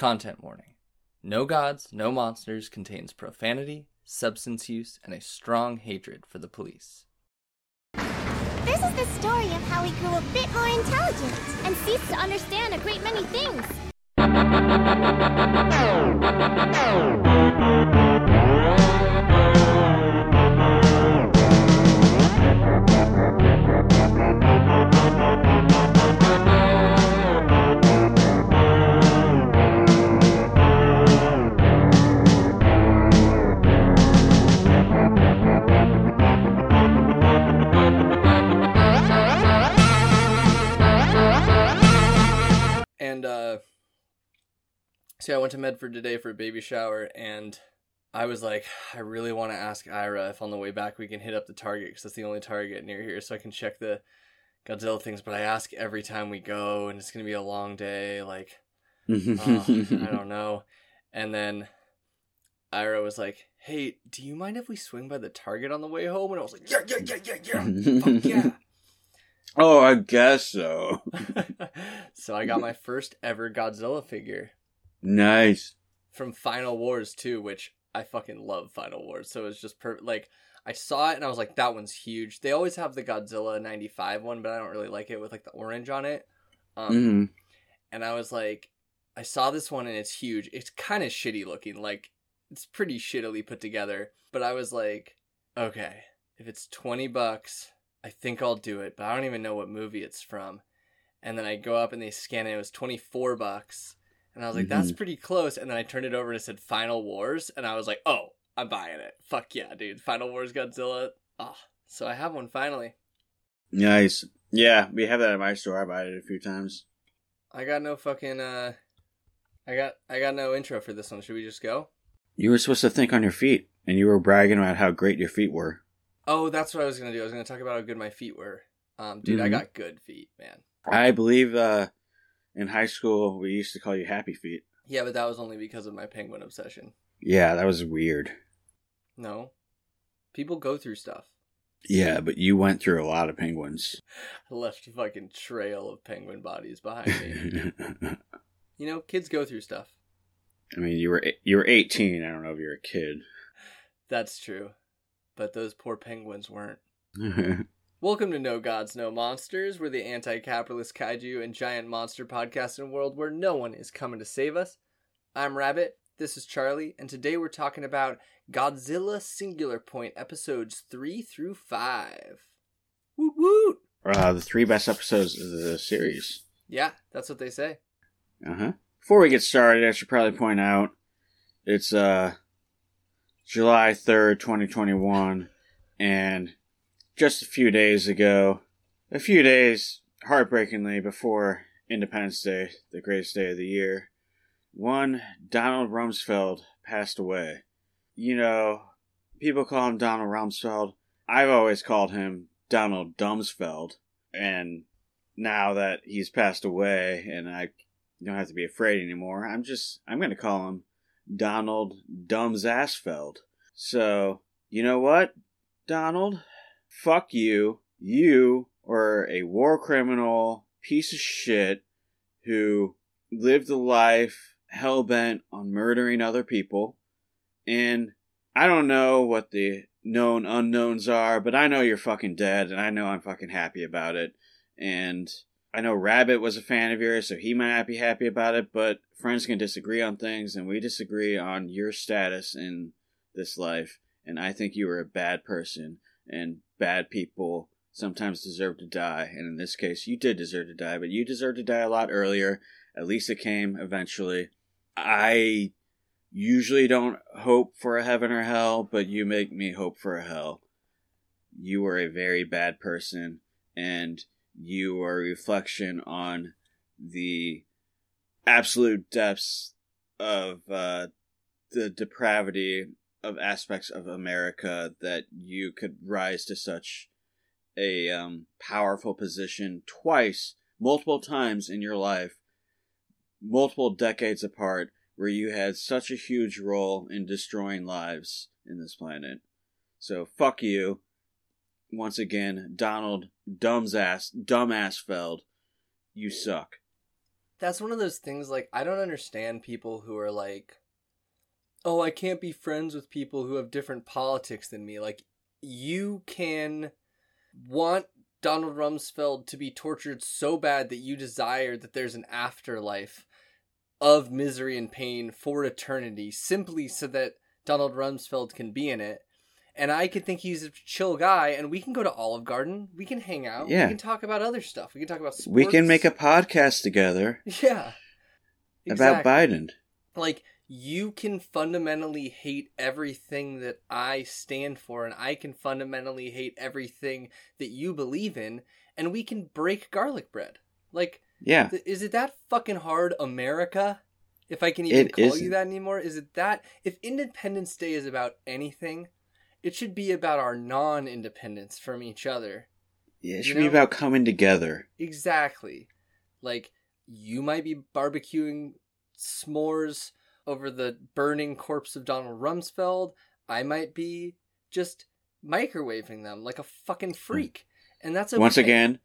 Content warning. No Gods, No Monsters contains profanity, substance use, and a strong hatred for the police. This is the story of how we grew a bit more intelligent and ceased to understand a great many things. And, see, I went to Medford today for a baby shower, and I was like, I really want to ask Ira if on the way back we can hit up the Target, because that's the only Target near here, so I can check the Godzilla things, but I ask every time we go, and it's going to be a long day, like, I don't know. And then Ira was like, hey, do you mind if we swing by the Target on the way home? And I was like, yeah, fuck yeah. Oh, I guess so. So I got my first ever Godzilla figure. Nice. From Final Wars 2, which I fucking love Final Wars. So it's just perfect. Like, I saw it and I was like, that one's huge. They always have the Godzilla 95 one, but I don't really like it with like the orange on it. And I was like, I saw this one and it's huge. It's kind of shitty looking. Like, it's pretty shittily put together. But I was like, okay, if it's $20... I think I'll do it, but I don't even know what movie it's from. And then I go up and they scan it. It was $24. And I was like, that's pretty close. And then I turned it over and it said Final Wars. And I was like, oh, I'm buying it. Fuck yeah, dude. Final Wars Godzilla. Oh, so I have one finally. Nice. Yeah, we have that at my store. I bought it a few times. I got no fucking, I got no intro for this one. Should we just go? You were supposed to think on your feet. And you were bragging about how great your feet were. Oh, that's what I was going to do. I was going to talk about how good my feet were. Dude, I got good feet, man. I believe in high school, we used to call you happy feet. Yeah, but that was only because of my penguin obsession. Yeah, that was weird. No. People go through stuff. Yeah, but you went through a lot of penguins. I left a fucking trail of penguin bodies behind me. You know, kids go through stuff. I mean, you were 18. I don't know if you're a kid. That's true. But those poor penguins weren't. Welcome to No Gods, No Monsters. We're the anti-capitalist kaiju and giant monster podcast in a world where no one is coming to save us. I'm Rabbit, this is Charlie, and today we're talking about Godzilla Singular Point episodes 3-5. Woot woot! The three best episodes of the series. Yeah, that's what they say. Before we get started, I should probably point out, it's, July 3rd, 2021, and just a few days, heartbreakingly, before Independence Day, the greatest day of the year, one Donald Rumsfeld passed away. You know, people call him Donald Rumsfeld. I've always called him Donald Dumsfeld, and now that he's passed away and I don't have to be afraid anymore, I'm going to call him Donald Dumbsassfeld. So, you know what, Donald? Fuck you. You are a war criminal piece of shit who lived a life hell-bent on murdering other people. And I don't know what the known unknowns are, but I know you're fucking dead, and I know I'm fucking happy about it. And I know Rabbit was a fan of yours, so he might not be happy about it, but friends can disagree on things, and we disagree on your status in this life, and I think you were a bad person, and bad people sometimes deserve to die, and in this case, you did deserve to die, but you deserved to die a lot earlier. At least it came eventually. I usually don't hope for a heaven or hell, but you make me hope for a hell. You were a very bad person, and you are a reflection on the absolute depths of the depravity of aspects of America that you could rise to such a powerful position twice, multiple times in your life, multiple decades apart, where you had such a huge role in destroying lives in this planet. So fuck you. Once again, Donald Dumbassfeld, you suck. That's one of those things, like, I don't understand people who are like, oh, I can't be friends with people who have different politics than me. Like, you can want Donald Rumsfeld to be tortured so bad that you desire that there's an afterlife of misery and pain for eternity simply so that Donald Rumsfeld can be in it. And I could think he's a chill guy, and we can go to Olive Garden. We can hang out. Yeah. We can talk about other stuff. We can talk about sports. We can make a podcast together. Yeah. Exactly. About Biden. Like, you can fundamentally hate everything that I stand for, and I can fundamentally hate everything that you believe in, and we can break garlic bread. Like, yeah. Is it that fucking hard, America? If I can even call you that anymore? Is it that? If Independence Day is about anything, it should be about our non-independence from each other. Yeah, it should be about coming together. Exactly. Like, you might be barbecuing s'mores over the burning corpse of Donald Rumsfeld. I might be just microwaving them like a fucking freak. And that's okay. Once again,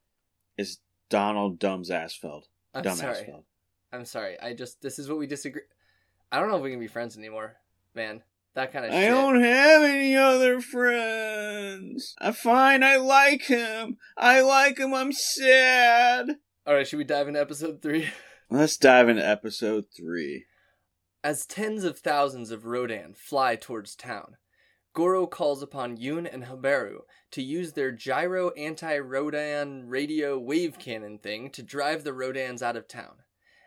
it's Donald Dumbassfeld. I'm sorry. This is what we disagree. I don't know if we can be friends anymore, man. That kind of shit. I don't have any other friends. I'm fine. I like him. I'm sad. All right, should we dive into episode 3? Let's dive into episode 3. As tens of thousands of Rodan fly towards town, Goro calls upon Yun and Haberu to use their gyro anti-Rodan radio wave cannon thing to drive the Rodans out of town.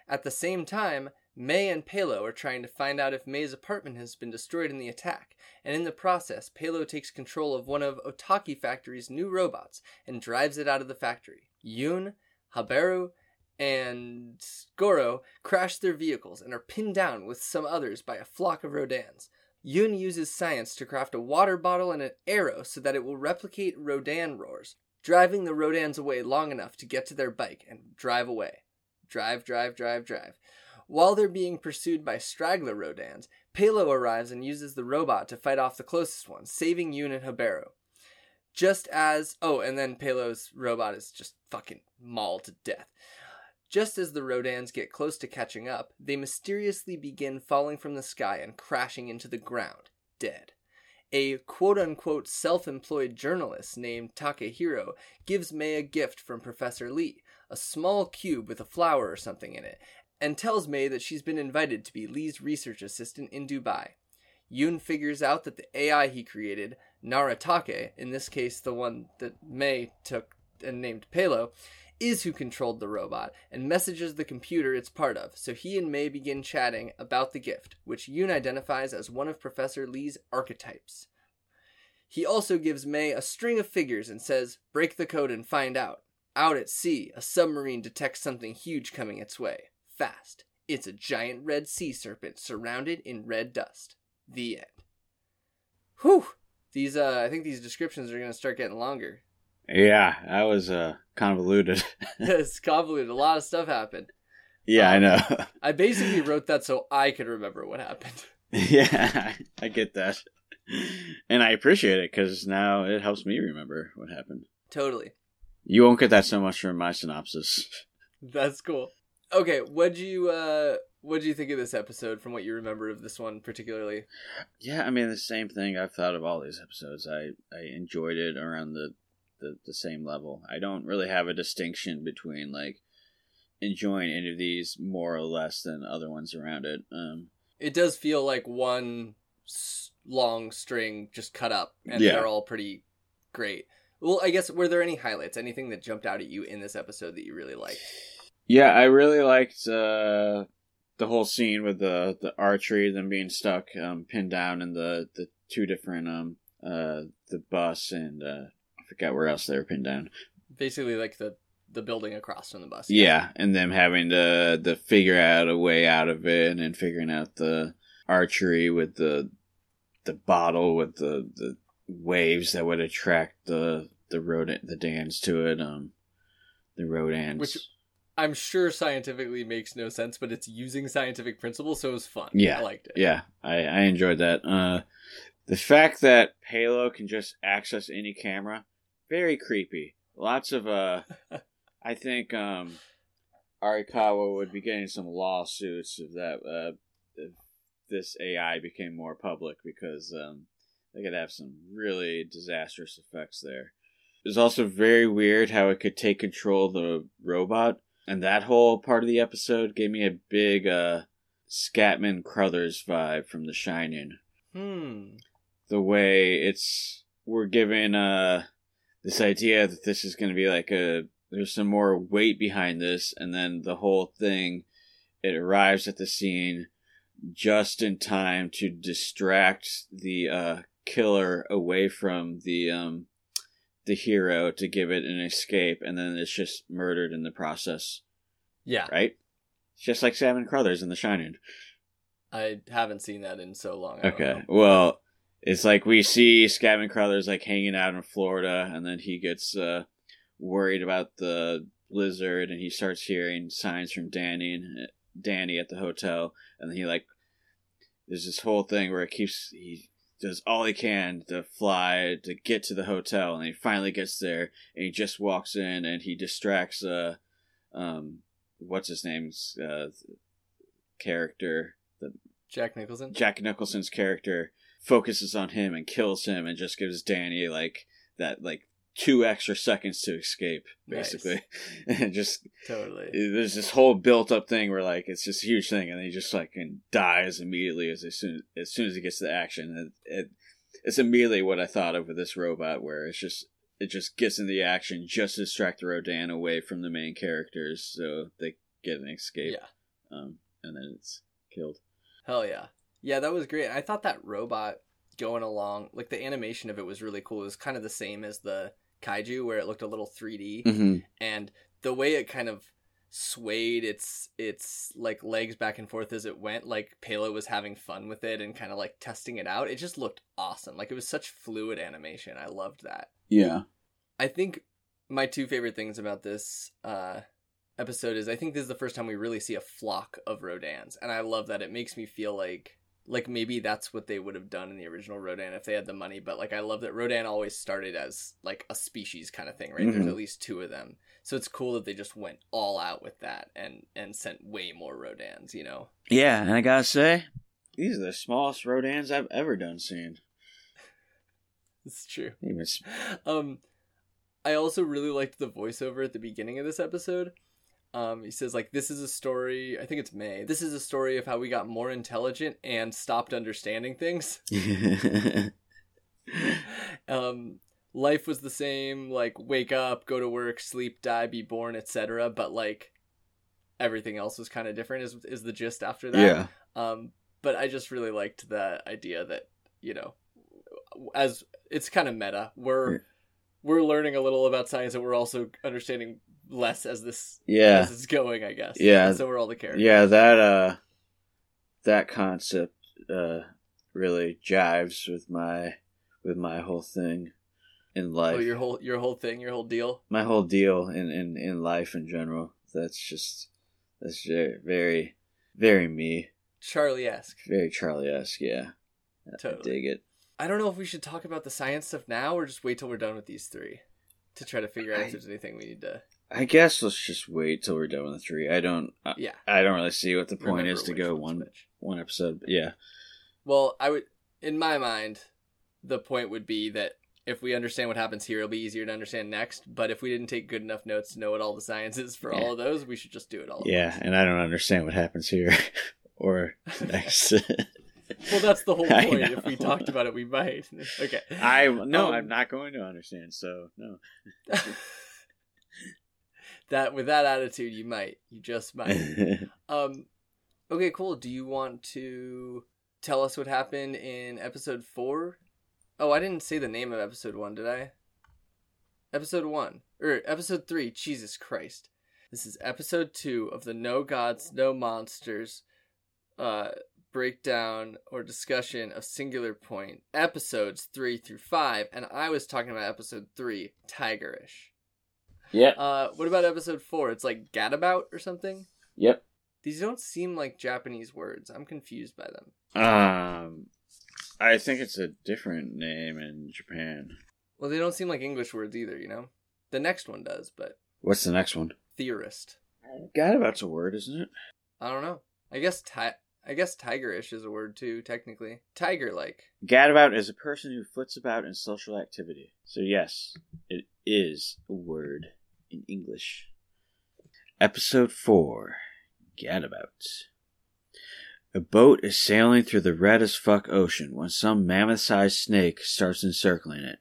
At the same time, Mei and Pelo are trying to find out if Mei's apartment has been destroyed in the attack, and in the process, Pelo takes control of one of Otaki Factory's new robots and drives it out of the factory. Yun, Haberu, and Goro crash their vehicles and are pinned down with some others by a flock of Rodans. Yun uses science to craft a water bottle and an arrow so that it will replicate Rodan roars, driving the Rodans away long enough to get to their bike and drive away. Drive. While they're being pursued by straggler Rodans, Pelo arrives and uses the robot to fight off the closest one, saving Yun and Haberu. And then Pelo's robot is just fucking mauled to death. Just as the Rodans get close to catching up, they mysteriously begin falling from the sky and crashing into the ground, dead. A quote-unquote self-employed journalist named Takehiro gives Mei a gift from Professor Lee, a small cube with a flower or something in it, and tells Mei that she's been invited to be Lee's research assistant in Dubai. Yun figures out that the AI he created, Naratake, in this case the one that Mei took and named Pelo, is who controlled the robot, and messages the computer it's part of, so he and Mei begin chatting about the gift, which Yun identifies as one of Professor Lee's archetypes. He also gives Mei a string of figures and says, break the code and find out. Out at sea, a submarine detects something huge coming its way. Fast. It's a giant red sea serpent surrounded in red dust. The end. Whew! I think these descriptions are going to start getting longer. Yeah, that was convoluted. It's convoluted. A lot of stuff happened. Yeah, I know. I basically wrote that so I could remember what happened. Yeah, I get that. And I appreciate it because now it helps me remember what happened. Totally. You won't get that so much from my synopsis. That's cool. Okay, what'd you think of this episode from what you remember of this one particularly? Yeah, I mean, the same thing I've thought of all these episodes. I enjoyed it around the same level. I don't really have a distinction between, like, enjoying any of these more or less than other ones around it. It does feel like one long string just cut up, and yeah. They're all pretty great. Well, I guess, were there any highlights? Anything that jumped out at you in this episode that you really liked? Yeah, I really liked the whole scene with the archery, them being stuck pinned down in the two different, the bus and... I forgot where else they were pinned down. Basically, like, the building across from the bus. Yeah, and them having to figure out a way out of it, and then figuring out the archery with the bottle with the waves that would attract the Rodans. Which I'm sure scientifically makes no sense, but it's using scientific principles, so it was fun. Yeah, I liked it. Yeah, I enjoyed that. The fact that Palo can just access any camera. Very creepy. Lots of, I think, Arikawa would be getting some lawsuits if this AI became more public, because they could have some really disastrous effects there. It was also very weird how it could take control of the robot, and that whole part of the episode gave me a big Scatman Crothers vibe from The Shining. The way we're given this idea that this is going to be like there's some more weight behind this, and then the whole thing, it arrives at the scene just in time to distract the killer away from the hero to give it an escape, and then it's just murdered in the process. Yeah. Right? It's just like Scatman Crothers in The Shining. I haven't seen that in so long. Okay. Well, it's like we see Scatman Crothers like hanging out in Florida, and then he gets worried about the blizzard, and he starts hearing signs from Danny at the hotel, and then he there's this whole thing where he does all he can to fly to get to the hotel, and he finally gets there, and he just walks in and he distracts what's his name's character, the Jack Nicholson's character, focuses on him and kills him, and just gives Danny that 2 extra seconds to escape, basically. Nice. And just totally, there's this whole built up thing where it's just a huge thing, and he just and dies immediately as soon as he gets to the action. It's immediately what I thought of with this robot, where it just gets in the action just to distract the Rodan away from the main characters so they get an escape. Yeah. And then it's killed. Hell yeah. Yeah, that was great. I thought that robot going along, the animation of it was really cool. It was kind of the same as the kaiju, where it looked a little 3D. Mm-hmm. And the way it kind of swayed its legs back and forth as it went, Pelo was having fun with it and kind of testing it out. It just looked awesome. It was such fluid animation. I loved that. Yeah. I think my 2 favorite things about this episode is, I think this is the first time we really see a flock of Rodans, and I love that. It makes me feel like maybe that's what they would have done in the original Rodan if they had the money, but I love that Rodan always started as a species kind of thing, right? Mm-hmm. There's at least 2 of them, so it's cool that they just went all out with that and sent way more Rodans, you know? Yeah, and I gotta say, these are the smallest Rodans I've ever done seen. It's true. I also really liked the voiceover at the beginning of this episode. He says, this is a story, I think it's Mei, this is a story of how we got more intelligent and stopped understanding things. Life was the same, wake up, go to work, sleep, die, be born, etc. But, everything else was kind of different is the gist after that. Yeah. But I just really liked the idea that, as it's kind of meta, we're learning a little about science, and we're also understanding less as this as it's going, I guess. Yeah. And so we're all the characters. Yeah, that concept really jives with my whole thing in life. Oh, your whole deal? My whole deal in life in general. That's very, very me. Charlie-esque. Very Charlie-esque, yeah. Totally. I dig it. I don't know if we should talk about the science stuff now, or just wait till we're done with these 3 to try to figure out if there's anything we need to. I guess let's just wait till we're done with the 3. I don't really see what the point is to go one episode. Yeah. Well, in my mind, the point would be that if we understand what happens here, it'll be easier to understand next. But if we didn't take good enough notes to know what all the science is for all of those, we should just do it all. Yeah, and I don't understand what happens here or next. Well, that's the whole point. If we talked about it, we might. Okay. I'm not going to understand, so no. That with that attitude, you might. You just might. Okay, cool. Do you want to tell us what happened in episode 4? Oh, I didn't say the name of episode 1, did I? Episode 1. Or episode 3. Jesus Christ. This is episode 2 of the No Gods, No Monsters breakdown or discussion of Singular Point, episodes 3 through 5, and I was talking about episode 3, Tigerish. Yeah. What about episode 4? It's gadabout or something. Yep. These don't seem like Japanese words. I'm confused by them. I think it's a different name in Japan. Well, they don't seem like English words either. The next one does, but what's the next one? Theorist. Gadabout's a word, isn't it? I don't know. I guess tigerish is a word too, technically. Tiger-like. Gadabout is a person who flits about in social activity. So yes, it is a word in English. Episode 4, Gadabout. A boat is sailing through the red-as-fuck ocean when some mammoth-sized snake starts encircling it.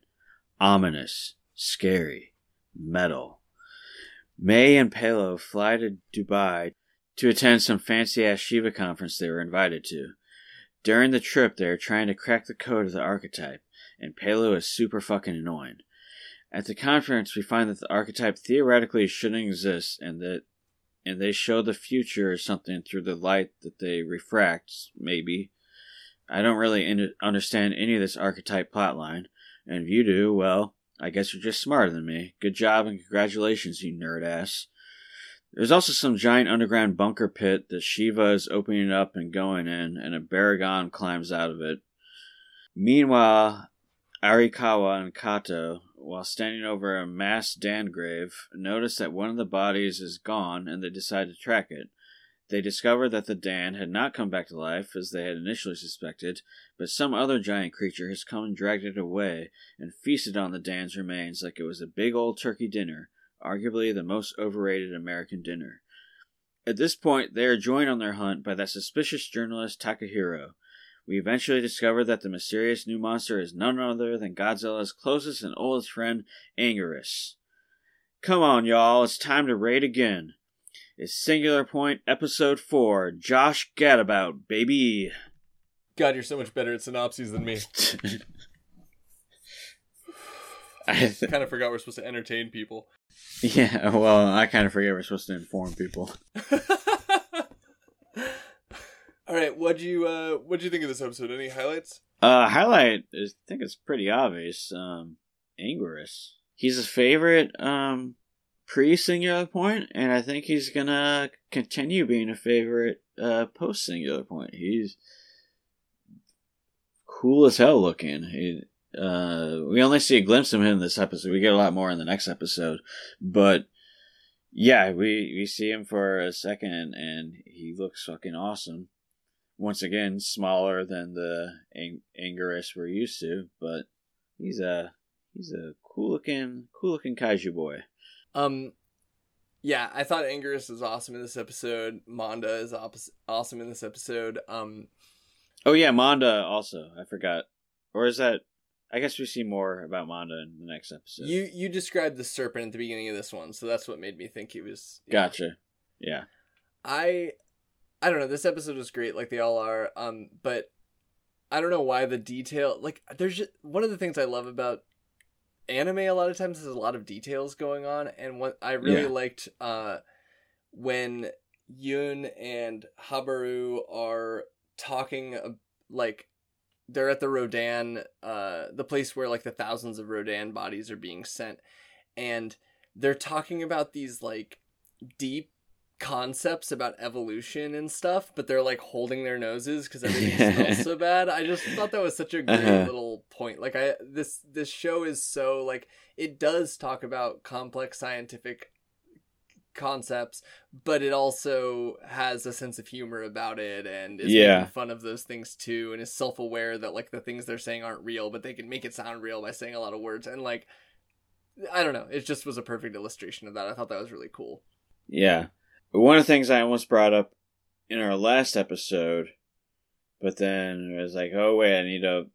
Ominous. Scary. Metal. Mei and Pelo fly to Dubai to attend some fancy-ass Shiva conference they were invited to. During the trip, they are trying to crack the code of the archetype, and Pelo is super fucking annoying. At the conference, we find that the archetype theoretically shouldn't exist, and they show the future or something through the light that they refract, maybe. I don't really understand any of this archetype plotline, and if you do, well, I guess you're just smarter than me. Good job and congratulations, you nerd-ass. There's also some giant underground bunker pit that Shiva is opening up and going in, and a Baragon climbs out of it. Meanwhile, Arikawa and Kato, while standing over a mass Dan grave, notice that one of the bodies is gone, and they decide to track it. They discover that the Dan had not come back to life, as they had initially suspected, but some other giant creature has come and dragged it away, and feasted on the Dan's remains like it was a big old turkey dinner, arguably the most overrated American dinner. At this point, they are joined on their hunt by that suspicious journalist Takehiro. We eventually discover that the mysterious new monster is none other than Godzilla's closest and oldest friend, Anguirus. Come on, y'all, it's time to raid again. It's Singular Point, Episode 4, Josh Gadabout, baby. God, you're so much better at synopses than me. I kind of forgot we're supposed to entertain people. Yeah, well, I kind of forget we're supposed to inform people. All right, what'd you think of this episode? Any highlights? Highlight is, I think it's pretty obvious. Anguirus. He's a favorite. Pre-Singular Point, and I think he's gonna continue being a favorite post-Singular Point. He's cool as hell looking. We only see a glimpse of him in this episode. We get a lot more in the next episode. But, yeah, we see him for a second, and he looks fucking awesome. Once again, smaller than the Anguirus we're used to, but he's a cool-looking kaiju boy. Yeah, I thought Anguirus was awesome in this episode. Manda is awesome in this episode. Oh yeah, Manda also. I forgot. Or is that? I guess we see more about Manda in the next episode. You described the serpent at the beginning of this one, so that's what made me think he was. Gotcha. Know. Yeah. I don't know. This episode was great, like they all are. But I don't know why the detail. Like, there's just, one of the things I love about anime a lot of times there's a lot of details going on, and what I really liked when Yun and Haberu are talking, like they're at the Rodan, the place where like the thousands of Rodan bodies are being sent, and they're talking about these like deep concepts about evolution and stuff, but they're like holding their noses because everything smells so bad. I just thought that was such a great little point. Like, this show is so like, it does talk about complex scientific concepts, but it also has a sense of humor about it and is making fun of those things too, and is self-aware that like the things they're saying aren't real, but they can make it sound real by saying a lot of words, and like, I don't know, it just was a perfect illustration of that. I thought that was really cool. Yeah. One of the things I almost brought up in our last episode, but then it was like, oh wait, it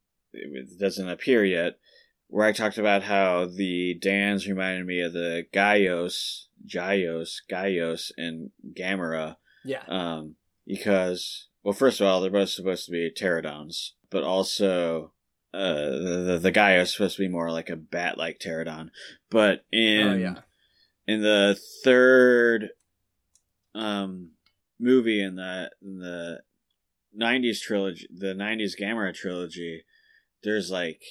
doesn't appear yet, where I talked about how the Dans reminded me of the Gaios, and Gamera. Yeah. Because, well, first of all, they're both supposed to be pterodons, but also the Gaios is supposed to be more like a bat-like pterodon. But in the third movie in the 90s trilogy, the 90s Gamera trilogy, there's like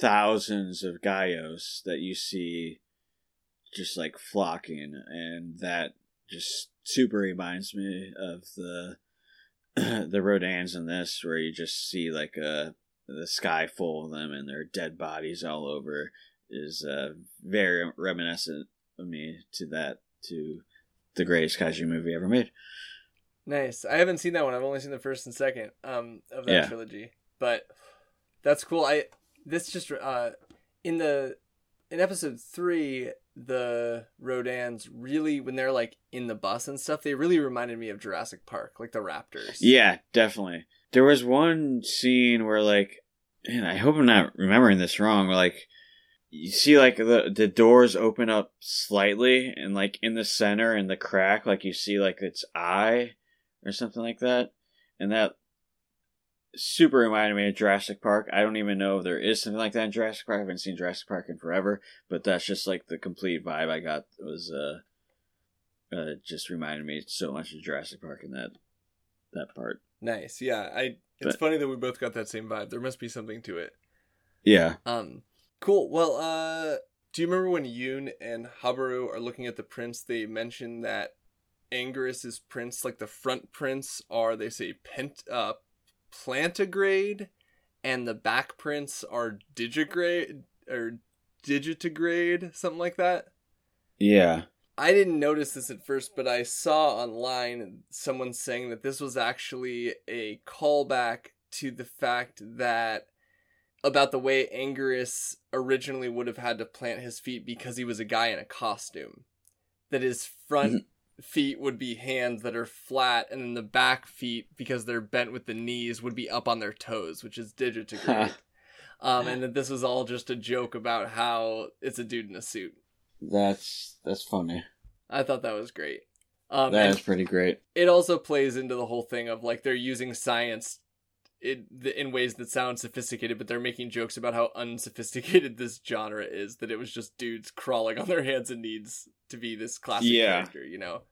thousands of Gaios that you see just like flocking, and that just super reminds me of the the Rodans in this, where you just see like the sky full of them and their dead bodies all over. Is very reminiscent of me to that, to the greatest kaiju movie ever made. Nice. I haven't seen that one. I've only seen the first and second of that trilogy. But that's cool. In episode 3, the Rodans really, when they're like in the bus and stuff, they really reminded me of Jurassic Park, like the raptors. Yeah, definitely. There was one scene where like, and I hope I'm not remembering this wrong, where like you see like the doors open up slightly and like in the center in the crack, like you see like its eye or something like that. And that super reminded me of Jurassic Park. I don't even know if there is something like that in Jurassic Park. I haven't seen Jurassic Park in forever, but that's just like the complete vibe I got was just reminded me so much of Jurassic Park in that part. Nice. Yeah. It's funny that we both got that same vibe. There must be something to it. Yeah. Cool. Well, do you remember when Yun and Haberu are looking at the prints, they mention that Anguirus's prints, like the front prints are, they say, plantigrade, and the back prints are digitigrade, something like that. Yeah. I didn't notice this at first, but I saw online someone saying that this was actually a callback to the fact that about the way Anguirus originally would have had to plant his feet because he was a guy in a costume. That his front feet would be hands that are flat, and then the back feet, because they're bent with the knees, would be up on their toes, which is digitigrade. And that this was all just a joke about how it's a dude in a suit. That's funny. I thought that was great. That is pretty great. It also plays into the whole thing of like they're using science in ways that sound sophisticated, but they're making jokes about how unsophisticated this genre is, that it was just dudes crawling on their hands and knees to be this classic character, you know?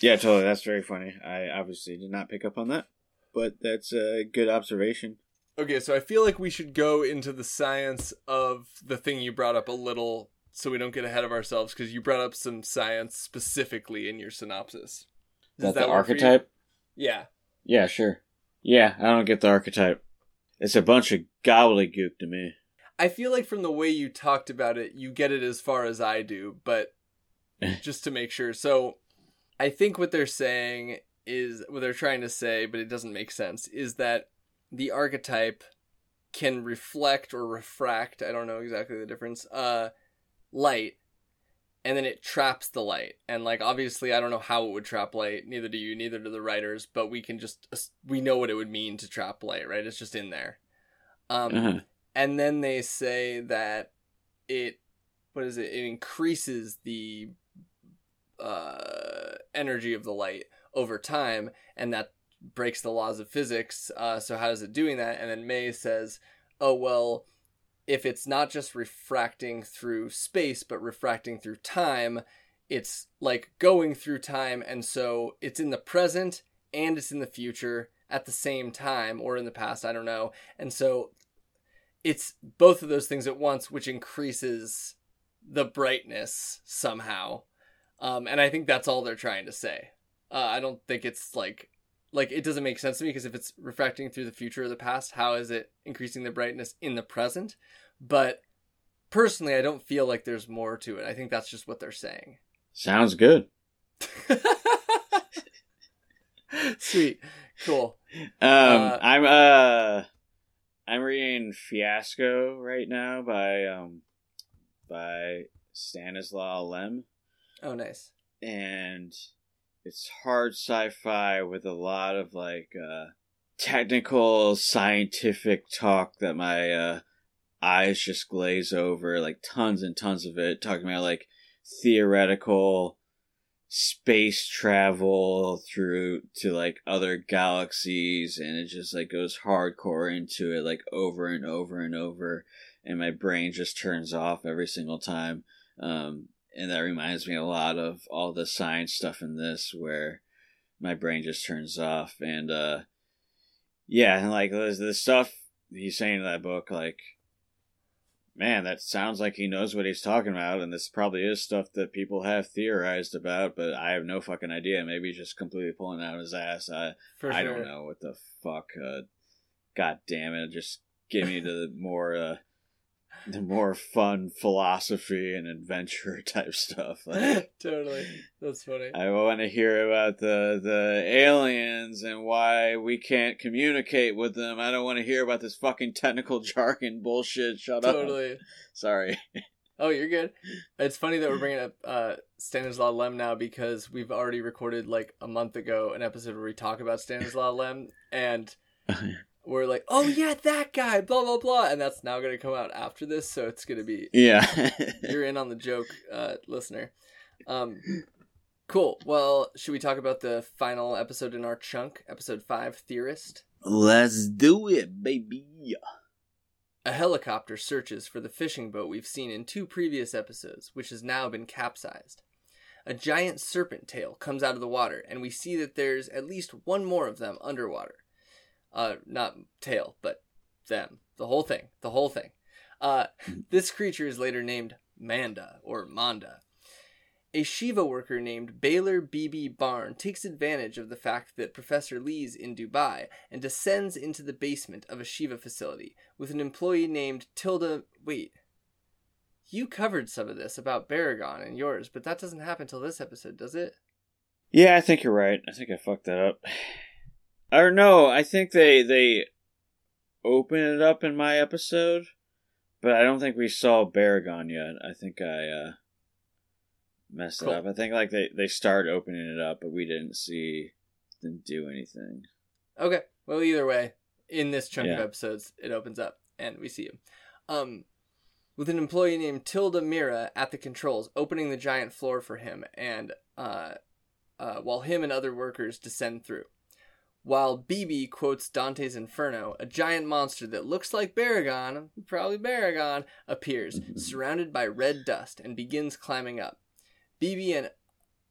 Yeah, totally. That's very funny. I obviously did not pick up on that, but that's a good observation. Okay, so I feel like we should go into the science of the thing you brought up a little, so we don't get ahead of ourselves, because you brought up some science specifically in your synopsis. Is that the archetype? Yeah. Yeah, sure. Yeah, I don't get the archetype. It's a bunch of gobbledygook to me. I feel like from the way you talked about it, you get it as far as I do, but just to make sure. So I think what they're saying is, what they're trying to say, but it doesn't make sense, is that the archetype can reflect or refract, I don't know exactly the difference, light, and then it traps the light. And like, obviously I don't know how it would trap light, neither do you, neither do the writers, but we know what it would mean to trap light, right? It's just in there. And then they say that it increases the energy of the light over time, and that breaks the laws of physics. So how is it doing that? And then Mei says, oh, well, if it's not just refracting through space, but refracting through time, it's like going through time. And so it's in the present and it's in the future at the same time, or in the past, I don't know. And so it's both of those things at once, which increases the brightness somehow. And I think that's all they're trying to say. I don't think it's like it doesn't make sense to me, because if it's refracting through the future or the past, how is it increasing the brightness in the present? But personally, I don't feel like there's more to it. I think that's just what they're saying. Sounds good. Sweet. Cool. I'm reading Fiasco right now by Stanislaw Lem. Oh, nice. And it's hard sci-fi with a lot of like technical scientific talk that my eyes just glaze over, like tons and tons of it, talking about like theoretical space travel through to like other galaxies, and it just like goes hardcore into it, like over and over and over, and my brain just turns off every single time. And that reminds me a lot of all the science stuff in this, where my brain just turns off. And, and like the stuff he's saying in that book, like, man, that sounds like he knows what he's talking about. And this probably is stuff that people have theorized about, but I have no fucking idea. Maybe he's just completely pulling out his ass. I don't know what the fuck. God damn it. Just give me the more the more fun philosophy and adventure type stuff. Like, totally. That's funny. I want to hear about the aliens and why we can't communicate with them. I don't want to hear about this fucking technical jargon bullshit. Shut up. Totally. Sorry. Oh, you're good. It's funny that we're bringing up Stanislaw Lem now, because we've already recorded like a month ago an episode where we talk about Stanislaw Lem, and we're like, oh yeah, that guy, blah, blah, blah. And that's now going to come out after this. So it's going to be, yeah, you're in on the joke, listener. Cool. Well, should we talk about the final episode in our chunk, episode 5, Theorist? Let's do it, baby. A helicopter searches for the fishing boat we've seen in 2 previous episodes, which has now been capsized. A giant serpent tail comes out of the water, and we see that there's at least one more of them underwater. Not tail, but them. The whole thing. This creature is later named Manda, or Manda. A Shiva worker named Baylor B.B. Barn takes advantage of the fact that Professor Lee's in Dubai and descends into the basement of a Shiva facility with an employee named Tilda... Wait. You covered some of this about Baragon and yours, but that doesn't happen till this episode, does it? Yeah, I think you're right. I think I fucked that up. Or no, I think they open it up in my episode, but I don't think we saw Baragon yet. I think I... messed cool. it up. I think like they start opening it up, but we didn't see them do anything. Okay. Well, either way, in this chunk of episodes, it opens up and we see him. With an employee named Tilda Mira at the controls, opening the giant floor for him, and while him and other workers descend through. While BB quotes Dante's Inferno, a giant monster that looks like Baragon, probably Baragon, appears, surrounded by red dust, and begins climbing up. BB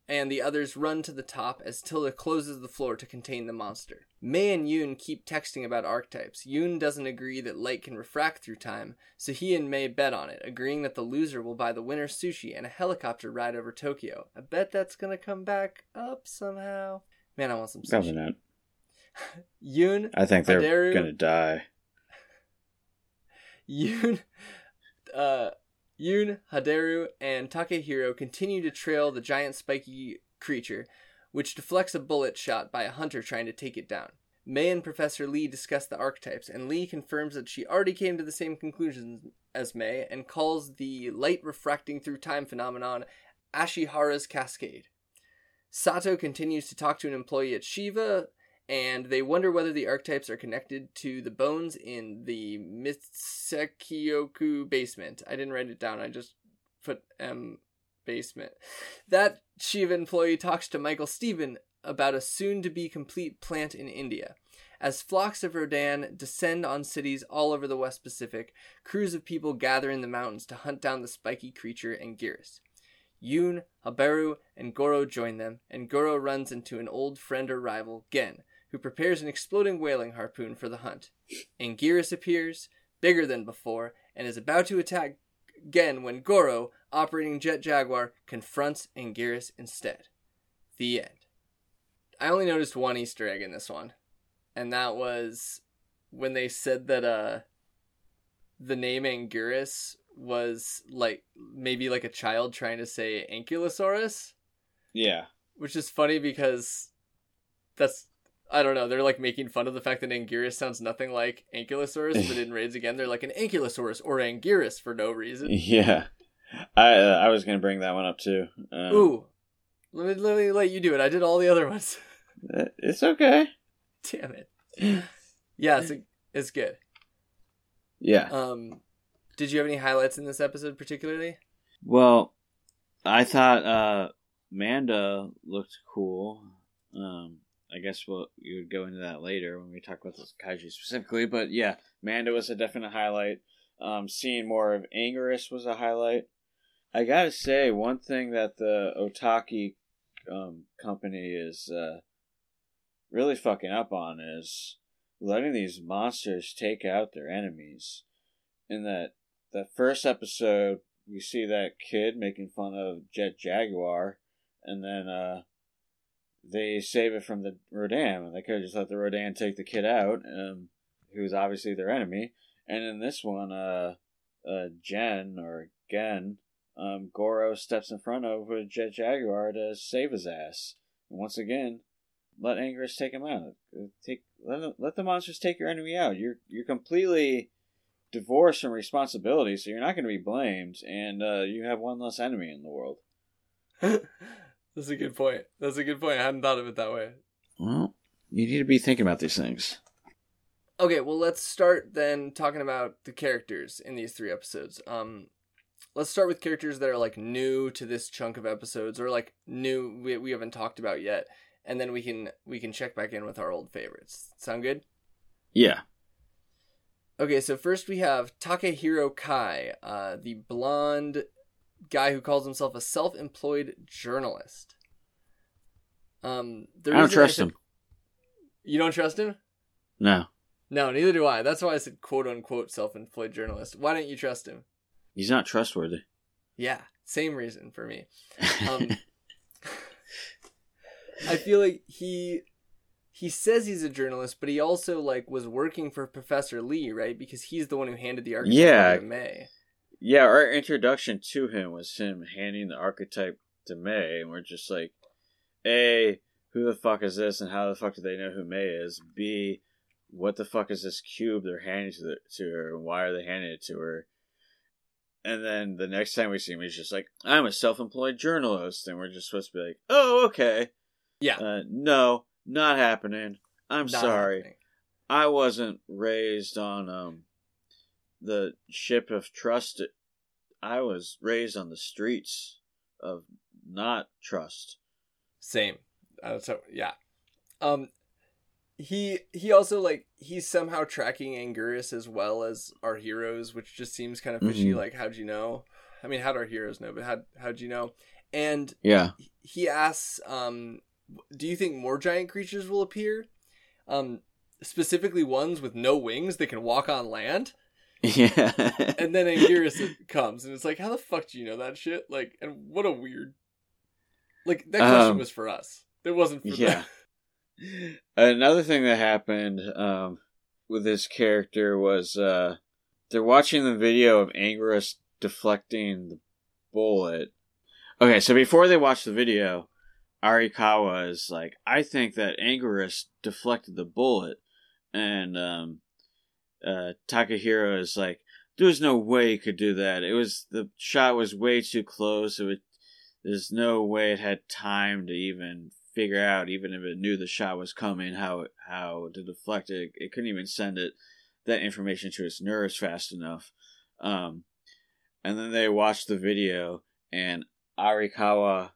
and the others run to the top as Tilda closes the floor to contain the monster. Mei and Yun keep texting about archetypes. Yun doesn't agree that light can refract through time, so he and Mei bet on it, agreeing that the loser will buy the winner sushi and a helicopter ride over Tokyo. I bet that's going to come back up somehow. Man, I want some sushi. Probably not. Yun, I think they're going to die. Yun, Haberu, and Takehiro continue to trail the giant spiky creature, which deflects a bullet shot by a hunter trying to take it down. Mei and Professor Lee discuss the archetypes, and Lee confirms that she already came to the same conclusions as Mei and calls the light refracting through time phenomenon Ashihara's Cascade. Sato continues to talk to an employee at Shiva, and they wonder whether the archetypes are connected to the bones in the Mitsukiyoku basement. I didn't write it down. I just put basement. That Shiva employee talks to Michael Stephen about a soon-to-be-complete plant in India. As flocks of Rodan descend on cities all over the West Pacific, crews of people gather in the mountains to hunt down the spiky creature Anguirus. Yun, Haberu, and Goro join them, and Goro runs into an old friend or rival, Gen, who prepares an exploding whaling harpoon for the hunt. Anguirus appears, bigger than before, and is about to attack Gen when Goro, operating Jet Jaguar, confronts Anguirus instead. The end. I only noticed one Easter egg in this one, and that was when they said that the name Anguirus was like maybe like a child trying to say Ankylosaurus. Yeah. Which is funny because that's... I don't know. They're like making fun of the fact that Anguirus sounds nothing like Ankylosaurus, but in Raids Again, they're like an Ankylosaurus or Anguirus for no reason. Yeah. I was going to bring that one up too. Ooh. Let me let you do it. I did all the other ones. It's okay. Damn it. Yeah, it's good. Yeah. Did you have any highlights in this episode particularly? Well, I thought Manda looked cool. I guess we would go into that later when we talk about this kaiju specifically. But yeah, Manda was a definite highlight. Seeing more of Anguirus was a highlight. I gotta say, one thing that the Otaki company is really fucking up on is letting these monsters take out their enemies. In that the first episode, we see that kid making fun of Jet Jaguar, and then they save it from the Rodan, and they could have just let the Rodan take the kid out, who's obviously their enemy. And in this one, Gen, Goro steps in front of a Jet Jaguar to save his ass. And once again, let Anguirus take him out. Let the monsters take your enemy out. You're completely divorced from responsibility, so you're not going to be blamed, and you have one less enemy in the world. That's a good point. I hadn't thought of it that way. Well, you need to be thinking about these things. Okay, well, let's start then talking about the characters in these three episodes. Let's start with characters that are, like, new to this chunk of episodes, or, like, new we haven't talked about yet, and then we can check back in with our old favorites. Sound good? Yeah. Okay, so first we have Takehiro Kai, the blonde guy who calls himself a self-employed journalist. I don't trust him. You don't trust him? No. No, neither do I. That's why I said quote-unquote self-employed journalist. Why don't you trust him? He's not trustworthy. Yeah, same reason for me. I feel like he says he's a journalist, but he also was working for Professor Lee, right? Because he's the one who handed the archetype to Mei. Yeah, our introduction to him was him handing the archetype to Mei, and we're just like, A, who the fuck is this, and how the fuck do they know who Mei is? B, what the fuck is this cube they're handing to her, and why are they handing it to her? And then the next time we see him, he's just like, I'm a self-employed journalist. And we're just supposed to be like, oh, okay. Yeah. No, not happening. I'm sorry. I wasn't raised on the ship of trust. I was raised on the streets of not trust. Same. Yeah. He also, he's somehow tracking Anguirus as well as our heroes, which just seems kind of fishy. Mm-hmm. How'd you know? I mean, how'd our heroes know, but how'd you know? And yeah, he asks, do you think more giant creatures will appear? Specifically ones with no wings that can walk on land? Yeah. And then Anguirus comes, and it's how the fuck do you know that shit? And what a weird... that question was for us. It wasn't for them. Another thing that happened with this character was they're watching the video of Anguirus deflecting the bullet. Okay, so before they watch the video, Arikawa is like, I think that Anguirus deflected the bullet. And Takehiro is like, there's no way he could do that. The shot was way too close. There's no way it had time to even figure out, even if it knew the shot was coming, how to deflect it. It couldn't even send that information to its nerves fast enough. And then they watched the video, and Arikawa...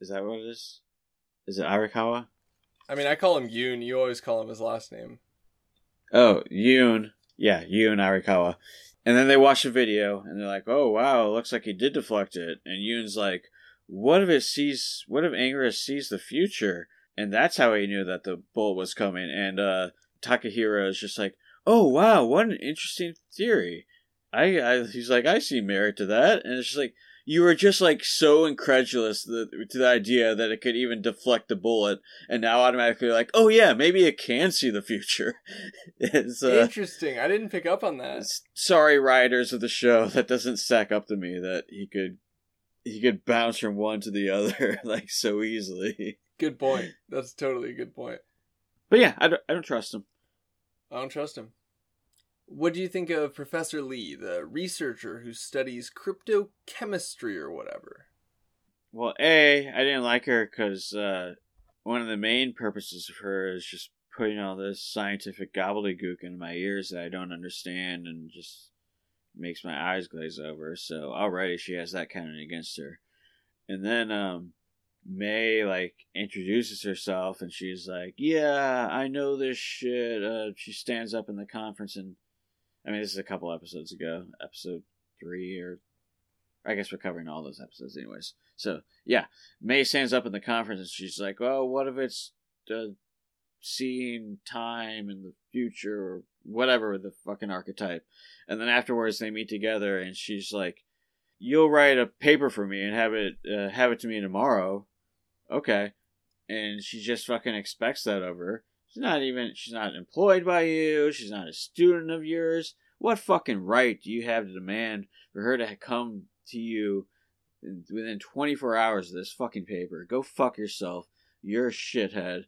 Is that what it is? Is it Arikawa? I mean, I call him Yun. You always call him his last name. Oh, Yun. Yeah, Yun Arikawa. And then they watch the video, and they're like, oh, wow, it looks like he did deflect it. And Yun's like, what if Anguirus sees the future? And that's how he knew that the bullet was coming. And Takehiro is just like, oh, wow, what an interesting theory. He's like, I see merit to that. And it's just like, you were just so incredulous to the idea that it could even deflect the bullet. And now automatically like, oh, yeah, maybe it can see the future. It's interesting. I didn't pick up on that. Sorry, writers of the show. That doesn't stack up to me that he could bounce from one to the other so easily. Good point. That's totally a good point. But yeah, I don't trust him. What do you think of Professor Lee, the researcher who studies cryptochemistry or whatever? Well, I didn't like her because one of the main purposes of her is just putting all this scientific gobbledygook into my ears that I don't understand and just... makes my eyes glaze over, so already she has that counted against her. And then Mei introduces herself, and she's like, yeah, I know this shit. She stands up in the conference, and I mean, this is a couple episodes ago, episode 3, or I guess we're covering all those episodes anyways. So yeah, Mei stands up in the conference, and she's like, oh, what if it's seeing time in the future or whatever the fucking archetype. And then afterwards they meet together, and she's like, you'll write a paper for me and have it to me tomorrow. Okay. And she just fucking expects that of her. She's not employed by you. She's not a student of yours. What fucking right do you have to demand for her to come to you within 24 hours of this fucking paper? Go fuck yourself. You're a shithead.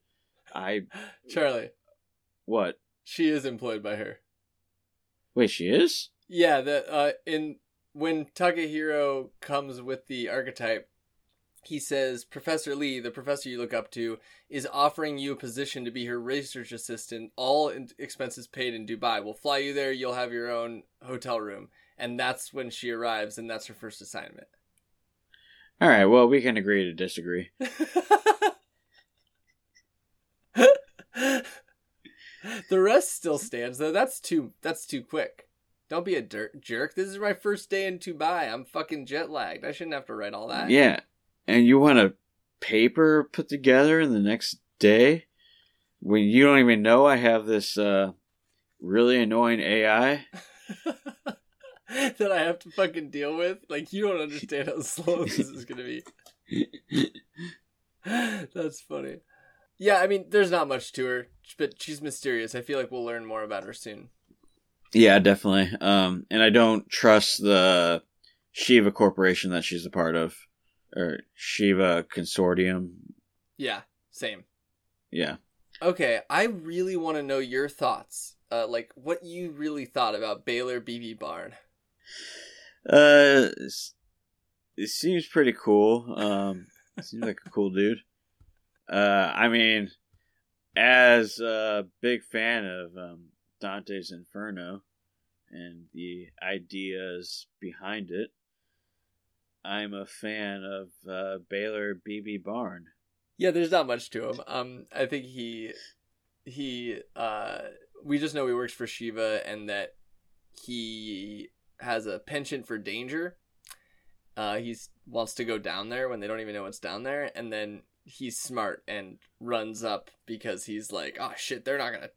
Charlie. What? She is employed by her. Wait, she is? Yeah, when Takehiro comes with the archetype, he says, Professor Lee, the professor you look up to, is offering you a position to be her research assistant, all expenses paid in Dubai. We'll fly you there, you'll have your own hotel room. And that's when she arrives, and that's her first assignment. All right, well, we can agree to disagree. The rest still stands, though. That's too quick. Don't be a jerk. This is my first day in Dubai. I'm fucking jet-lagged. I shouldn't have to write all that. Yeah. And you want a paper put together in the next day when you don't even know I have this really annoying AI that I have to fucking deal with? Like, you don't understand how slow this is going to be. That's funny. Yeah, I mean, there's not much to her, but she's mysterious. I feel like we'll learn more about her soon. Yeah, definitely. And I don't trust the Shiva Corporation that she's a part of. Or Shiva Consortium. Yeah, same. Yeah. Okay, I really want to know your thoughts. Like, what you really thought about Baylor B.B. Barn. It seems pretty cool. Seems like a cool dude. I mean, as a big fan of Dante's Inferno and the ideas behind it, I'm a fan of Baylor B.B. Barn. Yeah, there's not much to him. I think we just know he works for Shiva and that he has a penchant for danger. He wants to go down there when they don't even know what's down there. And then he's smart and runs up because he's like, oh shit, they're not going to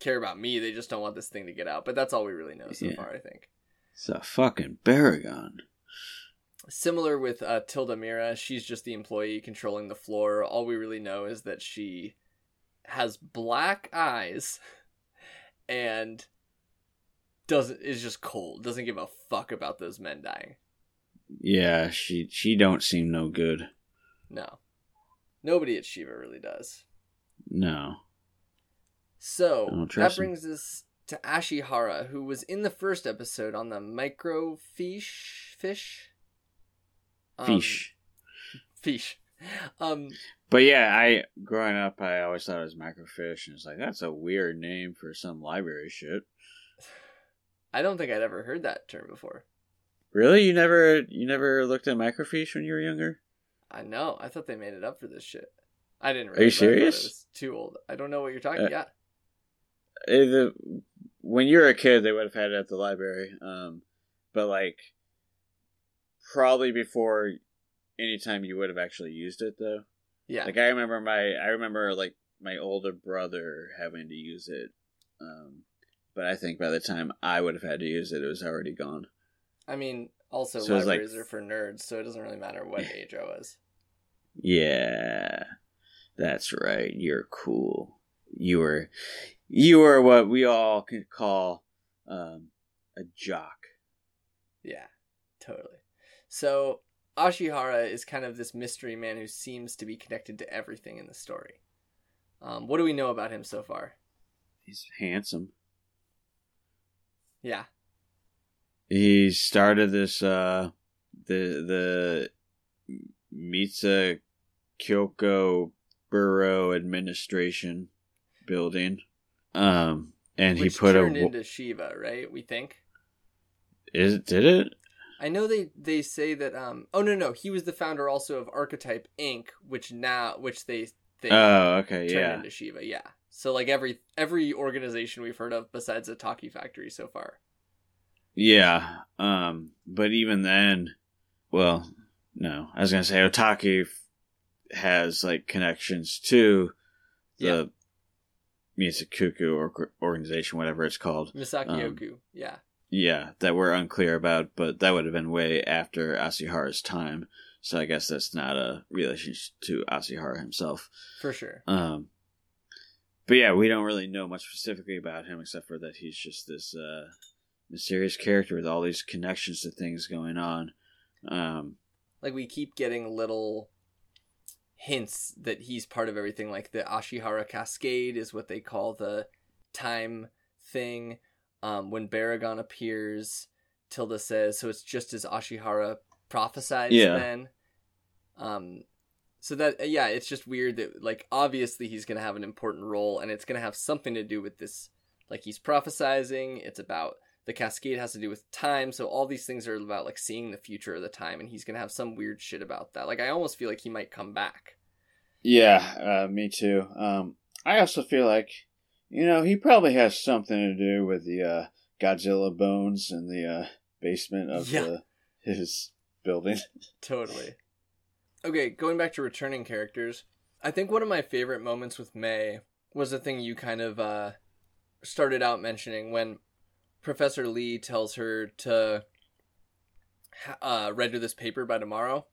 care about me. They just don't want this thing to get out. But that's all we really know so far, I think. It's a fucking Baragon. Similar with Tilda Mira, she's just the employee controlling the floor. All we really know is that she has black eyes and is just cold. Doesn't give a fuck about those men dying. Yeah, she don't seem no good. No. Nobody at Shiva really does. No. So, that brings us to Ashihara, who was in the first episode on the microfiche fish? Fish. But yeah, growing up, I always thought it was microfiche, and it's like, that's a weird name for some library shit. I don't think I'd ever heard that term before. Really? You never looked at microfiche when you were younger? I know. I thought they made it up for this shit. I didn't really. Are you serious? It was too old. I don't know what you're talking about. Yeah. When you were a kid, they would have had it at the library. But like, probably before any time you would have actually used it, though. Yeah. Like, I remember my older brother having to use it. But I think by the time I would have had to use it, it was already gone. I mean, also, so libraries are for nerds, so it doesn't really matter what age I was. Yeah. That's right. You're cool. You were what we all could call a jock. Yeah, totally. So, Ashihara is kind of this mystery man who seems to be connected to everything in the story. What do we know about him so far? He's handsome. Yeah. He started this, the Mitsa Kyoko Borough Administration building. And which he put turned into Shiva, right? We think. Did it? I know they say that he was the founder also of Archetype Inc., which they think turned into Shiva, yeah. So like every organization we've heard of besides the Taki Factory so far. Yeah. But even then, well, no. I was gonna say Otaki has like connections to the Misakuku organization, whatever it's called. Misakioku, yeah. Yeah, that we're unclear about, but that would have been way after Asihara's time. So I guess that's not a relationship to Ashihara himself. For sure. But yeah, we don't really know much specifically about him except for that he's just this mysterious character with all these connections to things going on. Like, we keep getting little hints that he's part of everything. Like, the Ashihara Cascade is what they call the time thing. When Baragon appears, Tilda says, so it's just as Ashihara prophesied then. So that, yeah, it's just weird that, like, obviously he's going to have an important role, and it's going to have something to do with this. Like, he's prophesizing. It's about the Cascade has to do with time. So all these things are about, like, seeing the future of the time, and he's going to have some weird shit about that. Like, I almost feel like he might come back. Yeah, me too. I also feel like, you know, he probably has something to do with the Godzilla bones in the basement of his building. Totally. Okay, going back to returning characters, I think one of my favorite moments with Mei was the thing you kind of started out mentioning when Professor Lee tells her to render this paper by tomorrow.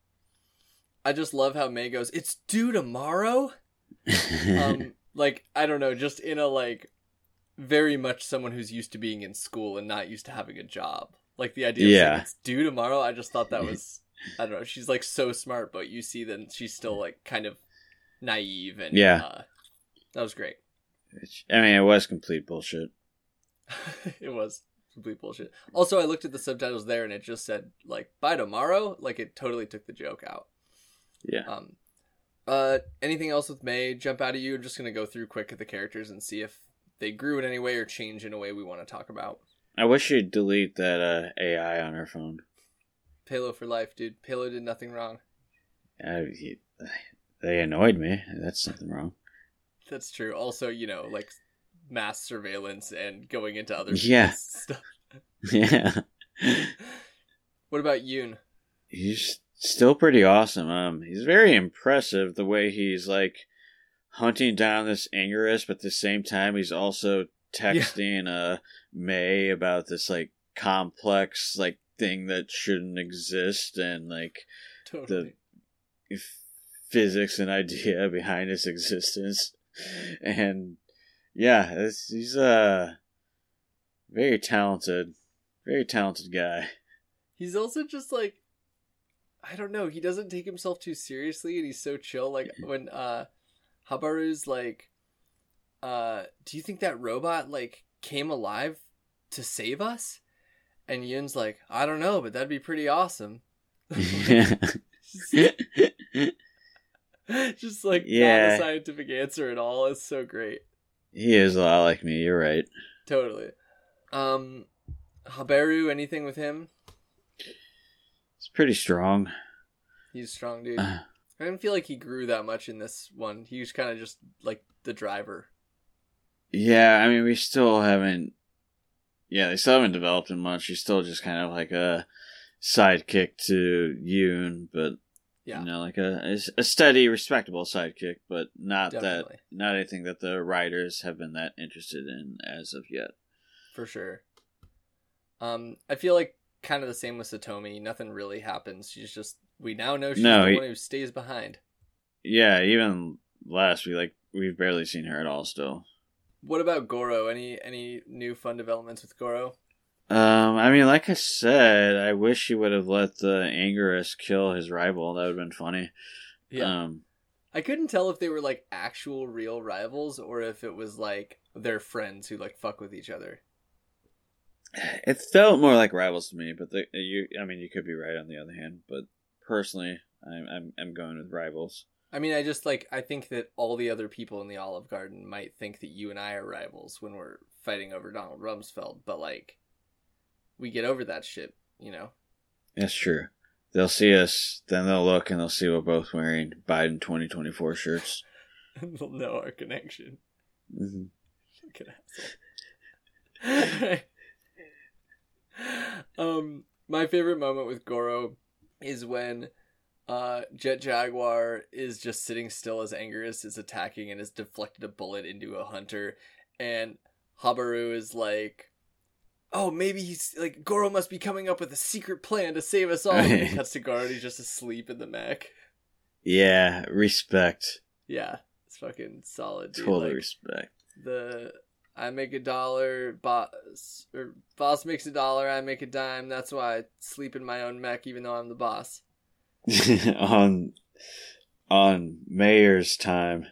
I just love how Mei goes, "It's due tomorrow?" Like, I don't know, just in a, like, very much someone who's used to being in school and not used to having a job. Like, the idea of saying, it's due tomorrow, I just thought that was... I don't know, she's, like, so smart, but you see that she's still, like, kind of naive, and that was great. I mean, it was complete bullshit. It was complete bullshit. Also, I looked at the subtitles there, and it just said, like, by tomorrow? Like, it totally took the joke out. Yeah. Anything else with Mei jump out at you? I'm just going to go through quick at the characters and see if they grew in any way or changed in a way we want to talk about. I wish she'd delete that AI on her phone. Pelo for life, dude. Pelo did nothing wrong. They annoyed me. That's something wrong. That's true. Also, you know, like, mass surveillance and going into other stuff. What about Yun? He's still pretty awesome. He's very impressive the way he's, like, hunting down this Anguirus, but at the same time he's also texting Mei about this, like, complex, like, thing that shouldn't exist, and like the physics and idea behind its existence. And he's a very talented guy. He's also just like, I don't know, he doesn't take himself too seriously, and he's so chill. Like when Haberu's like, do you think that robot, like, came alive to save us? And Yun's like, I don't know, but that'd be pretty awesome. Just like, not a scientific answer at all. It's so great. He is a lot like me. You're right. Totally. Haberu, anything with him? He's pretty strong. He's strong, dude. I didn't feel like he grew that much in this one. He was kind of just like the driver. Yeah, I mean, we still haven't... Yeah, they still haven't developed him much. He's still just kind of like a sidekick to Yoon, but you know, like a steady, respectable sidekick, but not not anything that the writers have been that interested in as of yet. For sure. I feel like kind of the same with Satomi. Nothing really happens. She's just, we now know she's the one who stays behind. Yeah, even last week, like, we've barely seen her at all still. What about Goro? Any new fun developments with Goro? I mean, like I said, I wish he would have let the Anguirus kill his rival. That would have been funny. Yeah. I couldn't tell if they were, like, actual real rivals or if it was, like, their friends who, like, fuck with each other. It felt more like rivals to me, but you could be right on the other hand. But personally, I'm going with rivals. I mean, I just, like, I think that all the other people in the Olive Garden might think that you and I are rivals when we're fighting over Donald Rumsfeld, but, like, we get over that shit, you know? That's true. They'll see us, then they'll look, and they'll see we're both wearing Biden 2024 shirts. And they'll know our connection. Mm-hmm. Good asshole. My favorite moment with Goro is when... Jet Jaguar is just sitting still as Anguirus is attacking and has deflected a bullet into a hunter, and Haberu is like, oh, maybe he's like, Goro must be coming up with a secret plan to save us all. And he cuts to Goro and he's just asleep in the mech. Yeah, respect. Yeah, it's fucking solid, dude. Totally, like, respect. The I make a dollar, boss makes a dollar, I make a dime. That's why I sleep in my own mech, even though I'm the boss. on Mayor's time.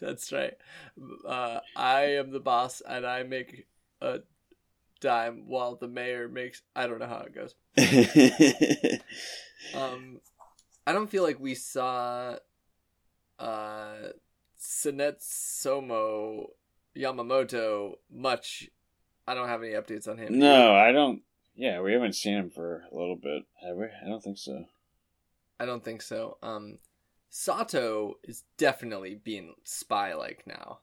That's right. I am the boss, and I make a dime while the mayor makes... I don't know how it goes. I don't feel like we saw... Sunetsumo Yamamoto much. I don't have any updates on him. No, I don't. Yeah, we haven't seen him for a little bit, have we? I don't think so. Sato is definitely being spy-like now,